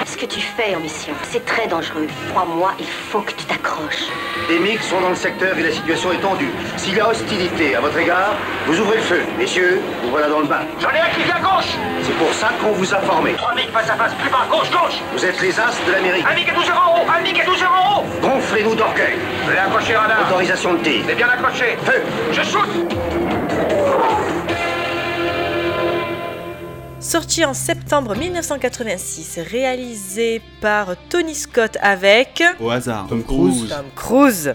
Ce que tu fais en mission, c'est très dangereux. Crois-moi, il faut que tu t'accroches. Les MiGs sont dans le secteur et la situation est tendue. S'il y a hostilité à votre égard, vous ouvrez le feu. Messieurs, vous voilà dans le bain. J'en ai un qui vient à gauche. C'est pour ça qu'on vous a formé. 3 MiGs face à face, plus bas, gauche, gauche. Vous êtes les as de l'Amérique. Un MiG à 12 en haut, un MiG à 12 en haut. Gonflez-nous d'orgueil. Vous accrocher radar. Autorisation de tir. Vous êtes bien accroché. Feu. Je shoot. Sorti en septembre 1986, réalisé par Tony Scott avec... Au hasard, Tom Cruise.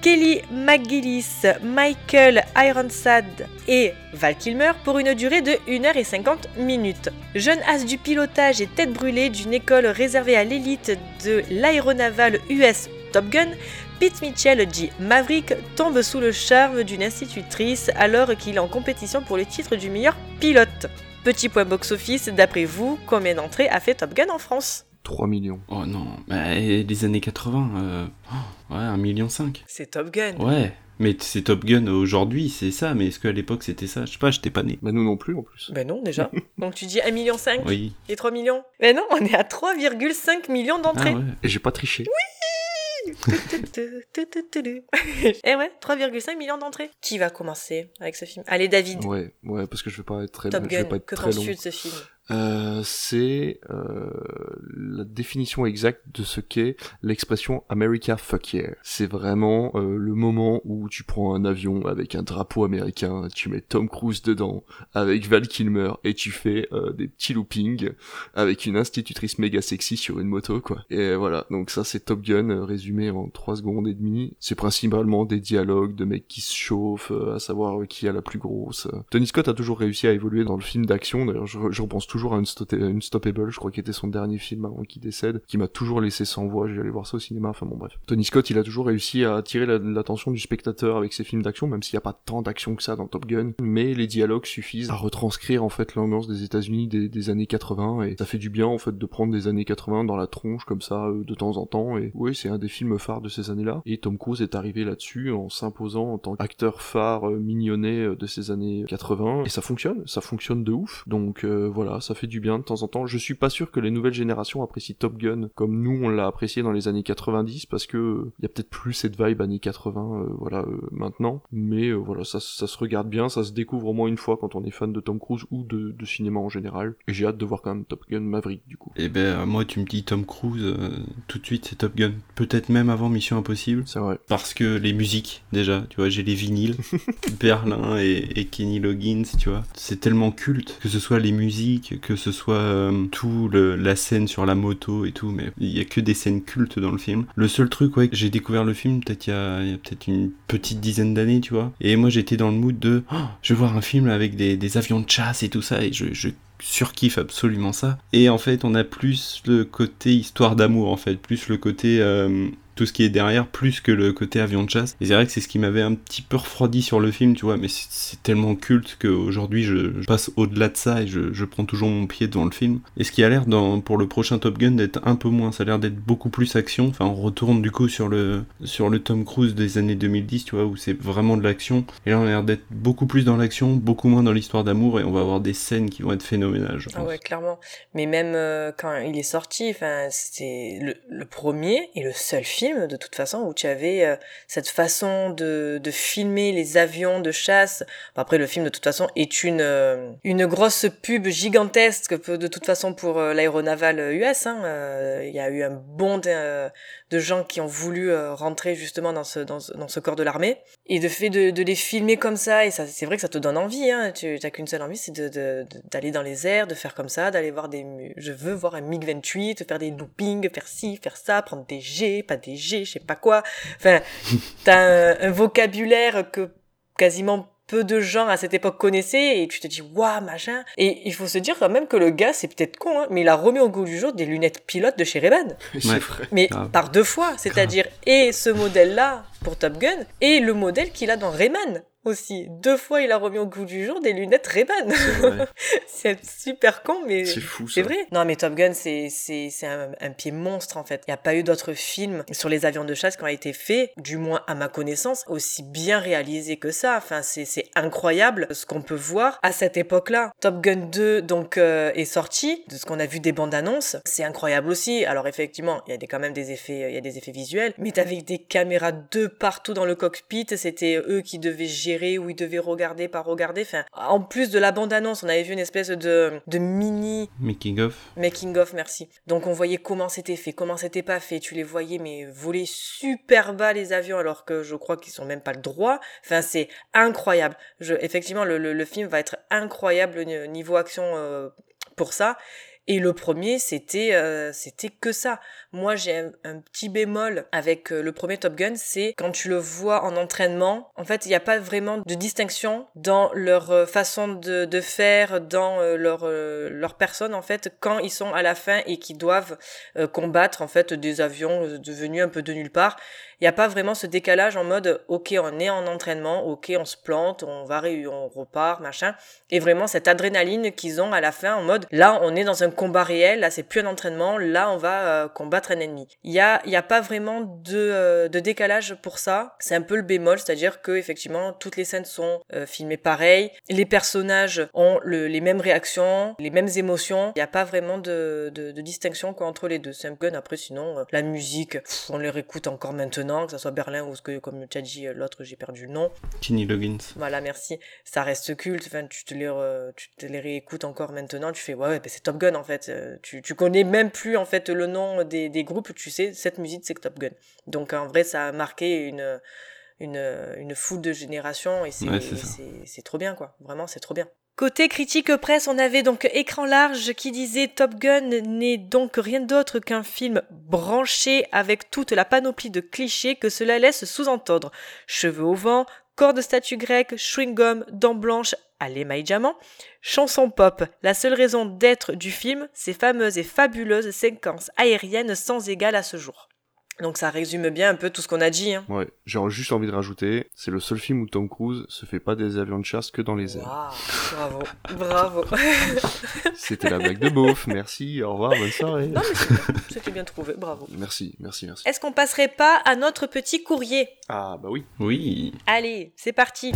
Kelly McGillis, Michael Ironside et Val Kilmer pour une durée de 1h50. Jeune as du pilotage et tête brûlée d'une école réservée à l'élite de l'aéronavale US Top Gun, Pete Mitchell dit Maverick tombe sous le charme d'une institutrice alors qu'il est en compétition pour le titre du meilleur pilote. Petit point box-office, d'après vous, combien d'entrées a fait Top Gun en France ? 3 millions. Oh non, mais les années 80, ouais, 1,5 million. C'est Top Gun. Ouais, mais c'est Top Gun aujourd'hui, c'est ça, mais est-ce qu'à l'époque c'était ça ? Je sais pas, j'étais pas né. Bah nous non plus en plus. Bah non, déjà. Donc tu dis 1,5 million oui. Et 3 millions ? Mais non, on est à 3,5 millions d'entrées. Ah ouais. Et j'ai pas triché. Oui. Et ouais, 3,5 millions d'entrées. Qui va commencer avec ce film ? Allez, David. Ouais, parce que je vais pas être très long. Top Gun, que penses-tu de ce film ? C'est la définition exacte de ce qu'est l'expression America fuck yeah. C'est vraiment le moment où tu prends un avion avec un drapeau américain, tu mets Tom Cruise dedans avec Val Kilmer et tu fais des petits loopings avec une institutrice méga sexy sur une moto, quoi. Et voilà, donc ça c'est Top Gun résumé en 3 secondes et demie. C'est principalement des dialogues de mecs qui se chauffent, à savoir qui a la plus grosse. Tony Scott a toujours réussi à évoluer dans le film d'action, d'ailleurs je repense toujours à Unstoppable, je crois qu'il était son dernier film avant qu'il décède, qui m'a toujours laissé sans voix, j'ai allé voir ça au cinéma, enfin bon bref. Tony Scott, il a toujours réussi à attirer l'attention du spectateur avec ses films d'action, même s'il n'y a pas tant d'action que ça dans Top Gun, mais les dialogues suffisent à retranscrire en fait l'ambiance des États-Unis des années 80, et ça fait du bien en fait de prendre des années 80 dans la tronche comme ça de temps en temps, et oui c'est un des films phares de ces années-là, et Tom Cruise est arrivé là-dessus en s'imposant en tant qu'acteur phare mignonné de ces années 80, et ça fonctionne de ouf, donc voilà. ça fait du bien de temps en temps. Je suis pas sûr que les nouvelles générations apprécient Top Gun comme nous on l'a apprécié dans les années 90, parce que y a peut-être plus cette vibe années 80 maintenant, mais voilà, ça se regarde bien, ça se découvre au moins une fois quand on est fan de Tom Cruise ou de cinéma en général, et j'ai hâte de voir quand même Top Gun Maverick du coup. Eh ben moi tu me dis Tom Cruise, tout de suite c'est Top Gun, peut-être même avant Mission Impossible, c'est vrai, parce que les musiques déjà, tu vois, j'ai les vinyles Berlin et Kenny Loggins, tu vois, c'est tellement culte, que ce soit les musiques, que ce soit tout la scène sur la moto et tout, mais il y a que des scènes cultes dans le film. Le seul truc que j'ai découvert le film peut-être il y a peut-être une petite dizaine d'années, tu vois, et moi j'étais dans le mood de je vais voir un film avec des avions de chasse et tout ça, et je surkiffe absolument ça, et en fait on a plus le côté histoire d'amour, en fait plus le côté tout ce qui est derrière, plus que le côté avion de chasse. Et c'est vrai que c'est ce qui m'avait un petit peu refroidi sur le film, tu vois, mais c'est tellement culte qu'aujourd'hui je passe au-delà de ça et je prends toujours mon pied devant le film. Et ce qui a l'air, pour le prochain Top Gun, d'être un peu moins, ça a l'air d'être beaucoup plus action, enfin on retourne du coup sur le Tom Cruise des années 2010, tu vois, où c'est vraiment de l'action, et là on a l'air d'être beaucoup plus dans l'action, beaucoup moins dans l'histoire d'amour, et on va avoir des scènes qui vont être phénoménales, je pense. Ouais, clairement, mais même quand il est sorti, c'était le premier et le seul film de toute façon où tu avais cette façon de filmer les avions de chasse. Après le film de toute façon est une grosse pub gigantesque de toute façon pour l'aéronaval US, hein. Y a eu un bond de gens qui ont voulu rentrer justement dans ce corps de l'armée, et de fait de les filmer comme ça, et ça, c'est vrai que ça te donne envie, hein. Tu n'as qu'une seule envie, c'est d'aller dans les airs, de faire comme ça, d'aller voir je veux voir un MiG-28, faire des loopings, faire ci, faire ça, prendre des jets, pas des jets, je sais pas quoi, enfin t'as un vocabulaire que quasiment peu de gens à cette époque connaissaient, et tu te dis waouh machin. Et il faut se dire quand même que le gars, c'est peut-être con, hein, mais il a remis au goût du jour des lunettes pilotes de chez Rayman. Ouais, mais grave. Par deux fois, c'est-à-dire et ce modèle-là pour Top Gun et le modèle qu'il a dans Rayman aussi. Deux fois, il a remis au goût du jour des lunettes Ray-Ban. C'est super con, mais c'est fou, ça. C'est vrai. Non, mais Top Gun, c'est un pied monstre, en fait. Il n'y a pas eu d'autres films sur les avions de chasse qui ont été faits, du moins à ma connaissance, aussi bien réalisés que ça. Enfin, c'est incroyable ce qu'on peut voir à cette époque-là. Top Gun 2, donc, est sorti. De ce qu'on a vu des bandes annonces, c'est incroyable aussi. Alors, effectivement, il y a quand même des effets visuels, mais t'avais des caméras de partout dans le cockpit. C'était eux qui devaient gérer, où ils devaient regarder. Enfin, en plus de la bande-annonce, on avait vu une espèce de mini... Making of, merci. Donc on voyait comment c'était fait, comment c'était pas fait. Tu les voyais, mais voler super bas les avions, alors que je crois qu'ils sont même pas le droit. Enfin, c'est incroyable. Effectivement, le film va être incroyable niveau action pour ça. Et le premier, c'était que ça. Moi, j'ai un petit bémol avec le premier Top Gun, c'est quand tu le vois en entraînement, en fait, il n'y a pas vraiment de distinction dans leur façon de faire, dans leur personne, en fait, quand ils sont à la fin et qu'ils doivent combattre, en fait, des avions devenus un peu de nulle part. Il n'y a pas vraiment ce décalage en mode, ok, on est en entraînement, ok, on se plante, on repart, machin. Et vraiment, cette adrénaline qu'ils ont à la fin, en mode, là, on est dans un combat réel, là c'est plus un entraînement, là on va combattre un ennemi. Il y a pas vraiment de décalage pour ça. C'est un peu le bémol, c'est-à-dire que effectivement toutes les scènes sont filmées pareil, les personnages ont les mêmes réactions, les mêmes émotions. Il y a pas vraiment de distinction quoi entre les deux. C'est un gun. Après sinon la musique, on les réécoute encore maintenant, que ça soit Berlin ou ce que comme tu as dit l'autre, j'ai perdu le nom. Kenny Loggins. Voilà, merci. Ça reste culte. Enfin tu te les réécoutes encore maintenant. Tu fais ouais ben c'est Top Gun. En fait, tu connais même plus en fait le nom des groupes, tu sais, cette musique c'est Top Gun. Donc en vrai, ça a marqué une foule de générations et c'est trop bien quoi. Vraiment, c'est trop bien. Côté critique presse, on avait donc Écran Large qui disait « Top Gun n'est donc rien d'autre qu'un film branché avec toute la panoplie de clichés que cela laisse sous-entendre. Cheveux au vent, corps de statue grecque, chewing-gum, dents blanches, à l'émail diamant, chanson pop. La seule raison d'être du film, ces fameuses et fabuleuses séquences aériennes sans égale à ce jour. » Donc ça résume bien un peu tout ce qu'on a dit. Hein. Ouais, j'ai juste envie de rajouter, c'est le seul film où Tom Cruise se fait pas des avions de chasse que dans les airs. Wow, bravo. C'était la blague de beauf, merci, au revoir, bonne soirée. Non mais c'était bien trouvé, bravo. Merci. Est-ce qu'on passerait pas à notre petit courrier ? Ah bah oui. Oui. Allez, c'est parti.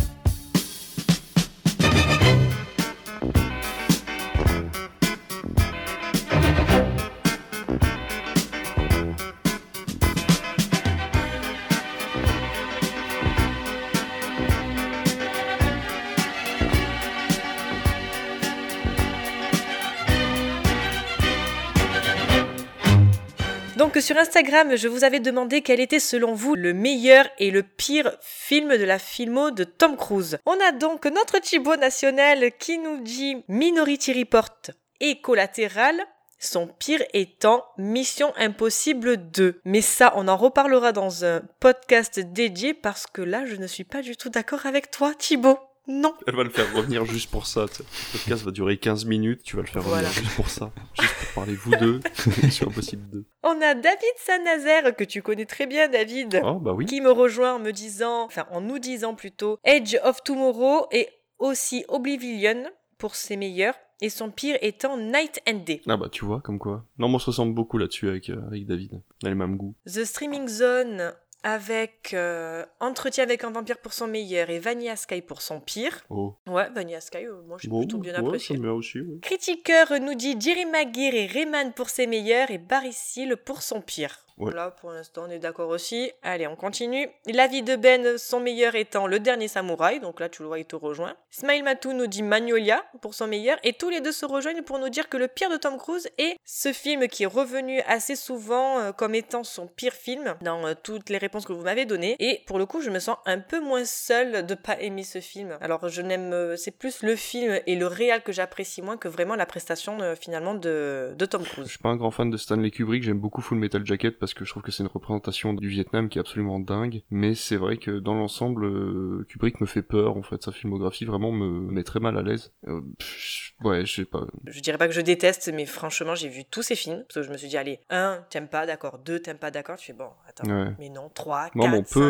Donc sur Instagram, je vous avais demandé quel était selon vous le meilleur et le pire film de la filmo de Tom Cruise. On a donc notre Chibo national qui nous dit Minority Report et Collatéral, son pire étant Mission Impossible 2. Mais ça, on en reparlera dans un podcast dédié parce que là, je ne suis pas du tout d'accord avec toi, Thibaut. Non. Elle va le faire revenir juste pour ça. T'sais. Le podcast va durer 15 minutes, tu vas le faire revenir juste pour ça. Juste pour parler, vous deux, Mission Impossible 2. On a David Saint-Nazaire, que tu connais très bien, David, qui me rejoint en me disant, en nous disant plutôt, Edge of Tomorrow et aussi Oblivion pour ses meilleurs. Et son pire étant Night and Day. Ah bah tu vois, comme quoi. Non, mais on se ressemble beaucoup là-dessus avec David. On a les mêmes goûts. The Streaming Zone avec Entretien avec un Vampire pour son meilleur et Vanilla Sky pour son pire. Oh. Ouais, Vanilla Sky, moi j'ai plutôt bien apprécié. Ouais, aussi, ouais. Critiqueur nous dit Jerry Maguire et Rayman pour ses meilleurs et Barry Seal pour son pire. Ouais. Là, pour l'instant, on est d'accord aussi. Allez, on continue. La vie de Ben, son meilleur étant Le Dernier Samouraï. Donc là, tu le vois, il te rejoint. Smile Matou nous dit Magnolia pour son meilleur. Et tous les deux se rejoignent pour nous dire que le pire de Tom Cruise est ce film qui est revenu assez souvent comme étant son pire film dans toutes les réponses que vous m'avez données. Et pour le coup, je me sens un peu moins seule de pas aimer ce film. Alors, c'est plus le film et le réal que j'apprécie moins que vraiment la prestation finalement de Tom Cruise. Je suis pas un grand fan de Stanley Kubrick. J'aime beaucoup Full Metal Jacket parce que je trouve que c'est une représentation du Vietnam qui est absolument dingue, mais c'est vrai que dans l'ensemble, Kubrick me fait peur en fait, sa filmographie vraiment me met très mal à l'aise. Je sais pas. Je dirais pas que je déteste, mais franchement, j'ai vu tous ces films, parce que je me suis dit, allez, 1, t'aimes pas, d'accord, 2, t'aimes pas, d'accord, tu fais bon, attends, mais non, 3, 4, 5,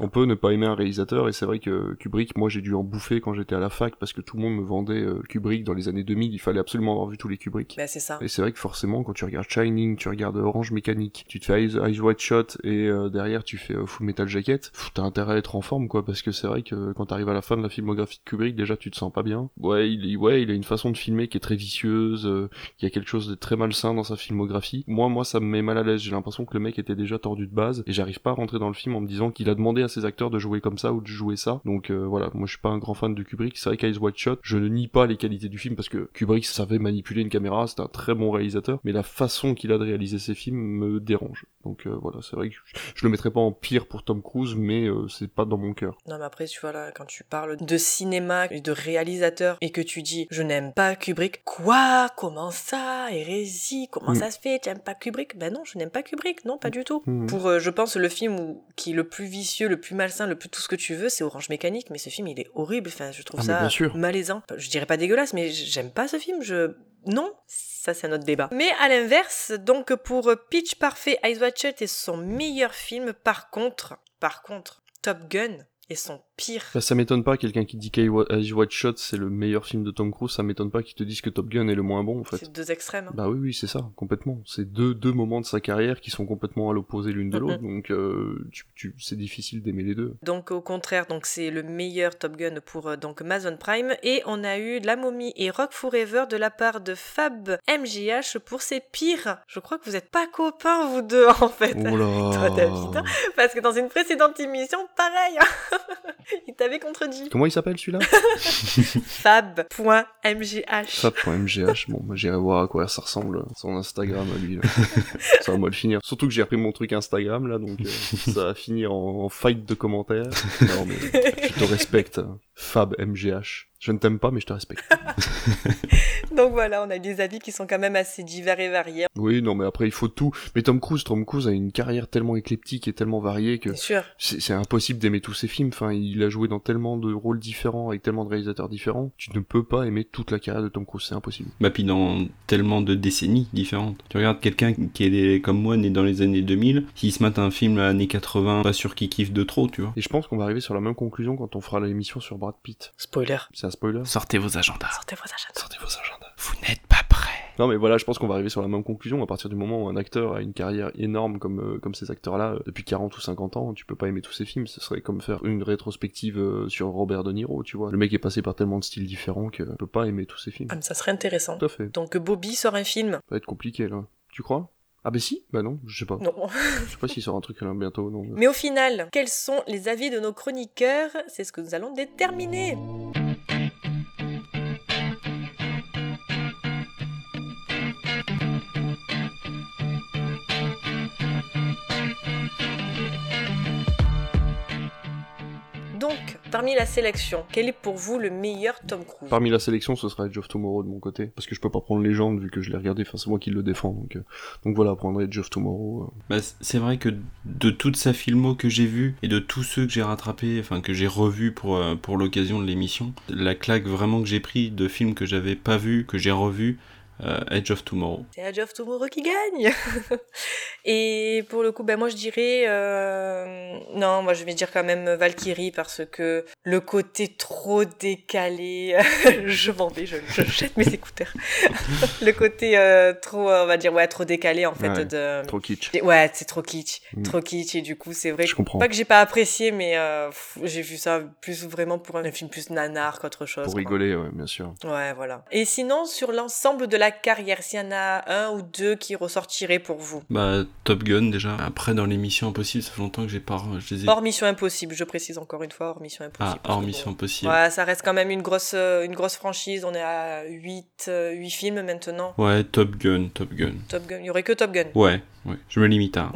on peut ne pas aimer un réalisateur, et c'est vrai que Kubrick, moi j'ai dû en bouffer quand j'étais à la fac, parce que tout le monde me vendait Kubrick dans les années 2000, il fallait absolument avoir vu tous les Kubrick. Bah c'est ça. Et c'est vrai que forcément, quand tu regardes Shining, tu regardes Orange Mécanique, tu te fais Eyes Wide Shut et derrière tu fais Full Metal Jacket, t'as intérêt à être en forme quoi, parce que c'est vrai que quand t'arrives à la fin de la filmographie de Kubrick, déjà tu te sens pas bien. Il a une façon de filmer qui est très vicieuse, il y a quelque chose de très malsain dans sa filmographie. Moi ça me met mal à l'aise, j'ai l'impression que le mec était déjà tordu de base et j'arrive pas à rentrer dans le film en me disant qu'il a demandé à ses acteurs de jouer comme ça ou de jouer ça. Donc voilà, moi je suis pas un grand fan de Kubrick, c'est vrai qu'Eyes Wide Shut, je ne nie pas les qualités du film parce que Kubrick savait manipuler une caméra, c'est un très bon réalisateur, mais la façon qu'il a de réaliser ses films me dérange. Donc voilà, c'est vrai que je le mettrais pas en pire pour Tom Cruise, mais c'est pas dans mon cœur. Non mais après tu vois là, quand tu parles de cinéma et de réalisateur et que tu dis je n'aime pas Kubrick, quoi? Comment ça? Hérésie, comment ça se fait? Tu n'aimes pas Kubrick? Ben non, je n'aime pas Kubrick, non pas du tout. Pour je pense le film qui est le plus vicieux, le plus malsain, le plus tout ce que tu veux, c'est Orange Mécanique, mais ce film il est horrible, enfin je trouve ça malaisant. Je dirais pas dégueulasse, mais j'aime pas ce film, non, ça c'est un autre débat. Mais à l'inverse, donc pour Pitch Parfait, Eyes Wide Shut est son meilleur film, par contre, Top Gun est son pire. Ça m'étonne pas, quelqu'un qui dit qu'Eyes Wide Shut c'est le meilleur film de Tom Cruise, ça m'étonne pas qu'il te dise que Top Gun est le moins bon en fait. C'est deux extrêmes. Hein. Bah oui, c'est ça, complètement. C'est deux moments de sa carrière qui sont complètement à l'opposé l'une de l'autre, donc c'est difficile d'aimer les deux. Donc au contraire, donc c'est le meilleur Top Gun pour donc Amazon Prime, et on a eu La Momie et Rock Forever de la part de Fab MGH pour ses pires. Je crois que vous êtes pas copains vous deux en fait. Oula. Toi, parce que dans une précédente émission, pareil. Il t'avait contredit. Comment il s'appelle celui-là? Fab.mgh. Fab.mgh, bon, j'irai voir à quoi ça ressemble, son Instagram à lui. Là. Ça va mal finir. Surtout que j'ai repris mon truc Instagram, là, donc ça va finir en fight de commentaires. Non, mais je te respecte, Fab.mgh. Je ne t'aime pas, mais je te respecte. Donc voilà, on a des avis qui sont quand même assez divers et variés. Oui, non, mais après, il faut tout. Mais Tom Cruise a une carrière tellement éclectique et tellement variée que c'est impossible d'aimer tous ses films. Enfin, il a joué dans tellement de rôles différents avec tellement de réalisateurs différents. Tu ne peux pas aimer toute la carrière de Tom Cruise, c'est impossible. Bah, puis dans tellement de décennies différentes. Tu regardes quelqu'un qui est, comme moi, né dans les années 2000, qui se mate un film années 80, pas sûr qu'il kiffe de trop, tu vois. Et je pense qu'on va arriver sur la même conclusion quand on fera l'émission sur Brad Pitt. Spoiler. Spoiler. Sortez vos agendas. Vous n'êtes pas prêts. Non mais voilà, je pense qu'on va arriver sur la même conclusion à partir du moment où un acteur a une carrière énorme comme ces acteurs-là depuis 40 ou 50 ans, tu peux pas aimer tous ces films, ce serait comme faire une rétrospective sur Robert De Niro, tu vois. Le mec est passé par tellement de styles différents que tu peux pas aimer tous ces films. Ah mais ça serait intéressant. Tout à fait. Donc Bobby sort un film. Ça va être compliqué là. Tu crois ? Ah ben si, bah non, je sais pas. Non. Je sais pas s'il sort un truc là bientôt. Non. Mais au final, quels sont les avis de nos chroniqueurs ? C'est ce que nous allons déterminer. Donc, parmi la sélection, quel est pour vous le meilleur Tom Cruise ? Parmi la sélection, ce sera Edge of Tomorrow de mon côté, parce que je peux pas prendre Legend vu que je l'ai regardé, enfin c'est moi qui le défends, donc voilà, prendre Edge of Tomorrow. Bah, c'est vrai que de toute sa filmo que j'ai vue, et de tous ceux que j'ai rattrapés, enfin que j'ai revus pour l'occasion de l'émission, la claque vraiment que j'ai pris de films que j'avais pas vus, que j'ai revus, Edge of Tomorrow. C'est Edge of Tomorrow qui gagne. Et pour le coup, ben moi je dirais... Non, moi je vais dire quand même Valkyrie, parce que le côté trop décalé... je jette mes écouteurs. Le côté trop, on va dire, ouais, trop décalé en fait. Ouais, de... Trop kitsch. Ouais, c'est trop kitsch. Mmh. Trop kitsch, et du coup c'est vrai que... Pas que j'ai pas apprécié, mais j'ai vu ça plus vraiment pour un film plus nanar qu'autre chose. Pour rigoler, ouais, bien sûr. Ouais, voilà. Et sinon, sur l'ensemble de la carrière, s'il y en a un ou deux qui ressortiraient pour vous? Bah, Top Gun déjà. Après, dans les Missions Impossibles, ça fait longtemps que j'ai pas... Hors Mission Impossible, je précise encore une fois, hors Mission Impossible. Ah, hors Mission Impossible. Ouais, ça reste quand même une grosse franchise. On est à 8 films maintenant. Ouais, Top Gun. Il y aurait que Top Gun. Ouais, je me limite à...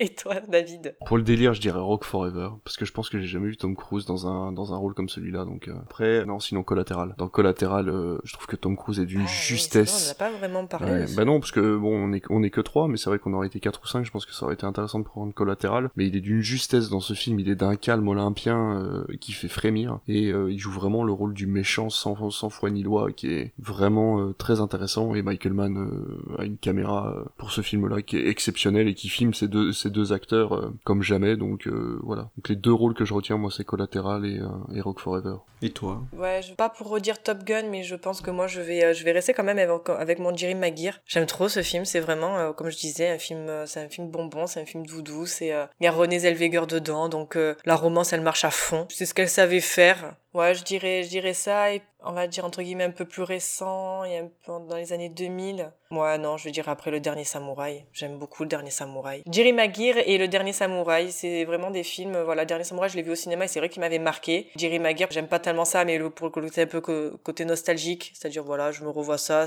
Et toi, David? Pour le délire, je dirais Rock Forever, parce que je pense que j'ai jamais vu Tom Cruise dans un rôle comme celui-là, donc après, non, sinon Collatéral. Dans Collatéral, je trouve que Tom Cruise est d'une justesse. Non, on n'a pas vraiment parlé. Ouais, bah non, parce que bon, on est que 3, mais c'est vrai qu'on aurait été 4 ou 5, je pense que ça aurait été intéressant de prendre Collatéral, mais il est d'une justesse dans ce film, il est d'un calme olympien qui fait frémir, et il joue vraiment le rôle du méchant sans foi ni loi, qui est vraiment très intéressant, et Michael Mann a une caméra pour ce film-là qui est exceptionnelle, et qui filme ces deux acteurs comme jamais, donc voilà. Donc les deux rôles que je retiens, moi, c'est Collatéral et Rock Forever. Et toi? Ouais, pas pour redire Top Gun, mais je pense que moi, je vais rester quand même avec mon Jerry Maguire. J'aime trop ce film, c'est vraiment, comme je disais, c'est un film bonbon, c'est un film doudou, il y a Renée Zellweger dedans, donc la romance, elle marche à fond. C'est ce qu'elle savait faire. Ouais, je dirais ça, et on va dire entre guillemets un peu plus récent, et un peu dans les années 2000. Moi, non, je vais dire après Le Dernier Samouraï. J'aime beaucoup Le Dernier Samouraï. Jerry Maguire et Le Dernier Samouraï, c'est vraiment des films... Voilà, Le Dernier Samouraï, je l'ai vu au cinéma et c'est vrai qu'il m'avait marqué. Jerry Maguire, j'aime pas tellement ça, mais pour le côté un peu côté nostalgique, c'est-à-dire, voilà, je me revois ça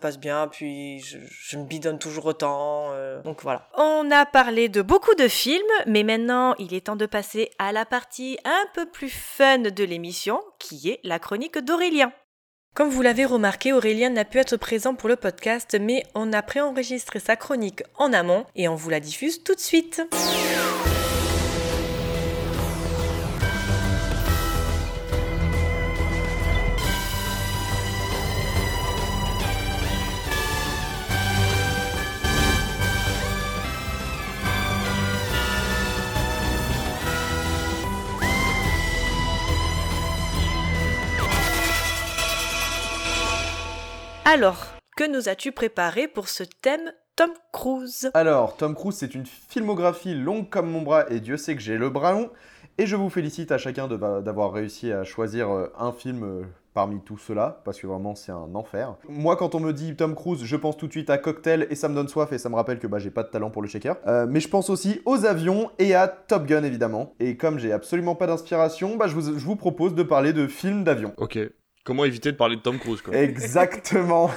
passe bien, puis je me bidonne toujours autant, donc voilà. On a parlé de beaucoup de films, mais maintenant, il est temps de passer à la partie un peu plus fun de l'émission, qui est la chronique d'Aurélien. Comme vous l'avez remarqué, Aurélien n'a pu être présent pour le podcast, mais on a préenregistré sa chronique en amont et on vous la diffuse tout de suite. Alors, que nous as-tu préparé pour ce thème Tom Cruise ? Alors, Tom Cruise, c'est une filmographie longue comme mon bras, et Dieu sait que j'ai le bras long, et je vous félicite à chacun d'avoir réussi à choisir un film parmi tout cela, parce que vraiment, c'est un enfer. Moi, quand on me dit Tom Cruise, je pense tout de suite à Cocktail, et ça me donne soif, et ça me rappelle que j'ai pas de talent pour le shaker. Mais je pense aussi aux avions, et à Top Gun, évidemment. Et comme j'ai absolument pas d'inspiration, je vous propose de parler de films d'avion. Ok. Comment éviter de parler de Tom Cruise, quoi. Exactement.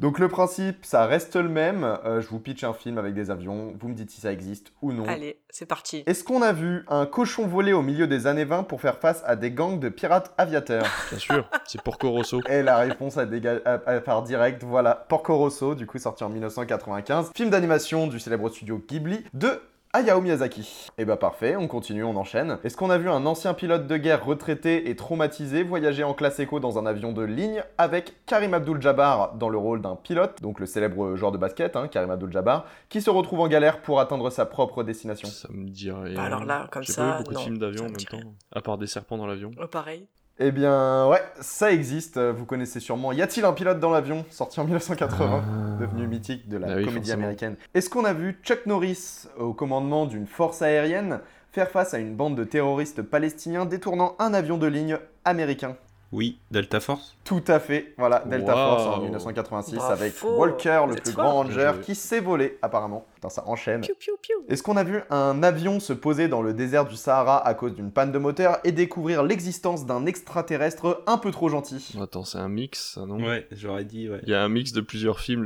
Donc le principe, ça reste le même. Je vous pitch un film avec des avions. Vous me dites si ça existe ou non. Allez, c'est parti. Est-ce qu'on a vu un cochon voler au milieu des années 20 pour faire face à des gangs de pirates aviateurs ? Bien sûr, c'est Porco Rosso. Et la réponse à part direct, voilà. Porco Rosso, du coup sorti en 1995. Film d'animation du célèbre studio Ghibli de... Hayao Miyazaki. Et parfait, on continue, on enchaîne. Est-ce qu'on a vu un ancien pilote de guerre retraité et traumatisé voyager en classe éco dans un avion de ligne avec Karim Abdul-Jabbar dans le rôle d'un pilote, donc le célèbre joueur de basket, hein, Karim Abdul-Jabbar, qui se retrouve en galère pour atteindre sa propre destination? Ça me dirait... Bah alors là, comme j'ai ça... J'ai pas vu beaucoup de films d'avion en même temps, à part des serpents dans l'avion. Oh, pareil. Eh bien, ouais, ça existe, vous connaissez sûrement. Y a-t-il un pilote dans l'avion ? Sorti en 1980, devenu mythique de la comédie américaine. Est-ce qu'on a vu Chuck Norris, au commandement d'une force aérienne, faire face à une bande de terroristes palestiniens détournant un avion de ligne américain ? Oui, Delta Force. Tout à fait, voilà, Delta Force en 1986 avec Walker, le plus grand ranger, qui s'est volé apparemment. Putain, ça enchaîne. Piu, piu, piu. Est-ce qu'on a vu un avion se poser dans le désert du Sahara à cause d'une panne de moteur et découvrir l'existence d'un extraterrestre un peu trop gentil? Attends, c'est un mix, ça, non? Ouais, j'aurais dit, ouais. Il y a un mix de plusieurs films,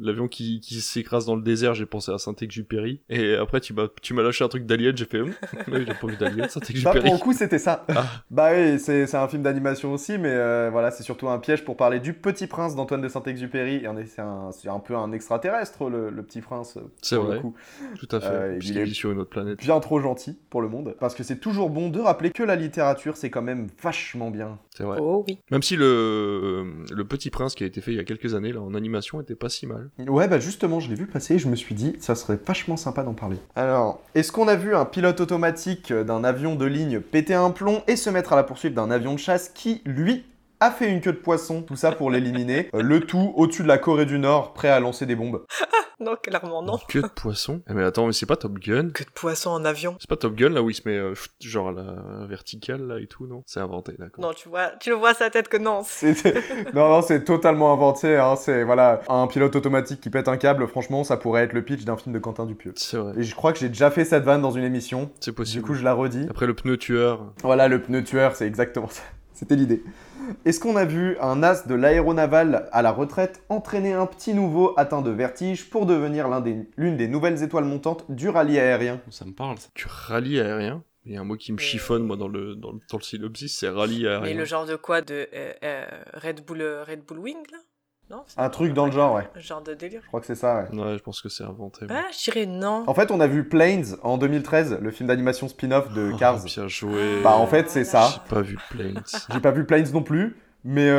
l'avion qui s'écrase dans le désert, j'ai pensé à Saint-Exupéry, et après tu m'as lâché un truc d'Alien, j'ai fait oui, j'ai pas vu d'Alien, Saint-Exupéry. Bah, pour le coup, c'était ça. Ah. Bah oui, c'est un film d'animation aussi, mais... voilà, c'est surtout un piège pour parler du Petit Prince d'Antoine de Saint-Exupéry. C'est un peu un extraterrestre, le Petit Prince. C'est vrai, coup. Tout à fait. Il est sur une autre planète. Bien trop gentil pour le monde. Parce que c'est toujours bon de rappeler que la littérature, c'est quand même vachement bien. C'est vrai. Oh oui. Même si le Petit Prince qui a été fait il y a quelques années, là, en animation, était pas si mal. Ouais, bah justement, je l'ai vu passer et je me suis dit, ça serait vachement sympa d'en parler. Alors, est-ce qu'on a vu un pilote automatique d'un avion de ligne péter un plomb et se mettre à la poursuite d'un avion de chasse qui, lui, a fait une queue de poisson, tout ça pour l'éliminer. Le tout au-dessus de la Corée du Nord, prêt à lancer des bombes. Non, clairement non. Une queue de poisson ? Mais attends, mais c'est pas Top Gun ? Queue de poisson en avion ? C'est pas Top Gun, là où il se met genre à la verticale, là, et tout, non ? C'est inventé, d'accord. Non, tu le vois sa tête que non. Non, c'est totalement inventé, hein. C'est, voilà, un pilote automatique qui pète un câble, franchement, ça pourrait être le pitch d'un film de Quentin Dupieux. C'est vrai. Et je crois que j'ai déjà fait cette vanne dans une émission. C'est possible. Du coup, je la redis. Après, le pneu tueur. Voilà, le pneu tueur, c'est exactement ça. C'était l'idée. Est-ce qu'on a vu un as de l'aéronavale à la retraite entraîner un petit nouveau atteint de vertige pour devenir l'une des nouvelles étoiles montantes du rallye aérien? Ça me parle, ça. Du rallye aérien? Il y a un mot qui me chiffonne, moi, dans le synopsis, c'est rallye aérien. Mais le genre de quoi? De Red Bull Wing, là? Non, un truc dans le genre, ouais. Un genre de délire. Je crois que c'est ça, ouais. Ouais, je pense que c'est inventé. Ah, je dirais non. En fait, on a vu Planes en 2013, le film d'animation spin-off de Cars. Bien joué. Bah, en fait, c'est ça. J'ai pas vu Planes. J'ai pas vu Planes non plus, mais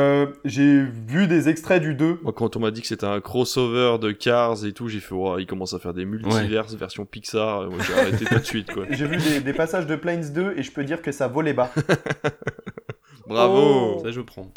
j'ai vu des extraits du 2. Moi, quand on m'a dit que c'était un crossover de Cars et tout, j'ai fait, wow, il commence à faire des multiverses, version Pixar. Moi, j'ai arrêté tout de suite, quoi. J'ai vu des passages de Planes 2 et je peux dire que ça volait bas. Bravo. Ça, je prends.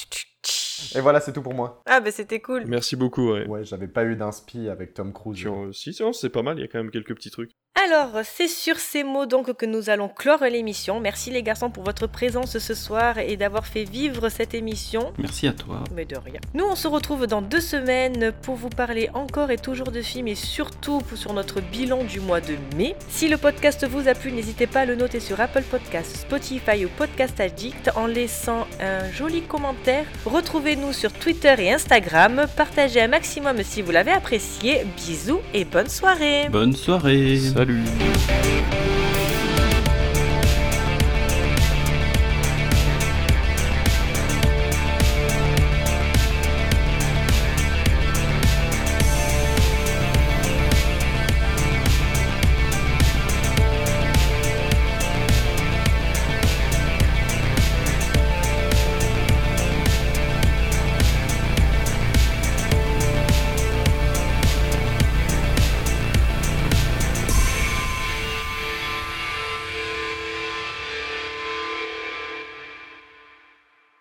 Et voilà, c'est tout pour moi. Ah, bah c'était cool. Merci beaucoup, ouais. Ouais, j'avais pas eu d'inspi avec Tom Cruise. Si, c'est pas mal, il y a quand même quelques petits trucs. Alors, c'est sur ces mots donc que nous allons clore l'émission. Merci les garçons pour votre présence ce soir et d'avoir fait vivre cette émission. Merci à toi. Mais de rien. Nous, on se retrouve dans 2 semaines pour vous parler encore et toujours de films et surtout sur notre bilan du mois de mai. Si le podcast vous a plu, n'hésitez pas à le noter sur Apple Podcasts, Spotify ou Podcast Addict en laissant un joli commentaire. Retrouvez-nous sur Twitter et Instagram. Partagez un maximum si vous l'avez apprécié. Bisous et bonne soirée. Bonne soirée. Salut.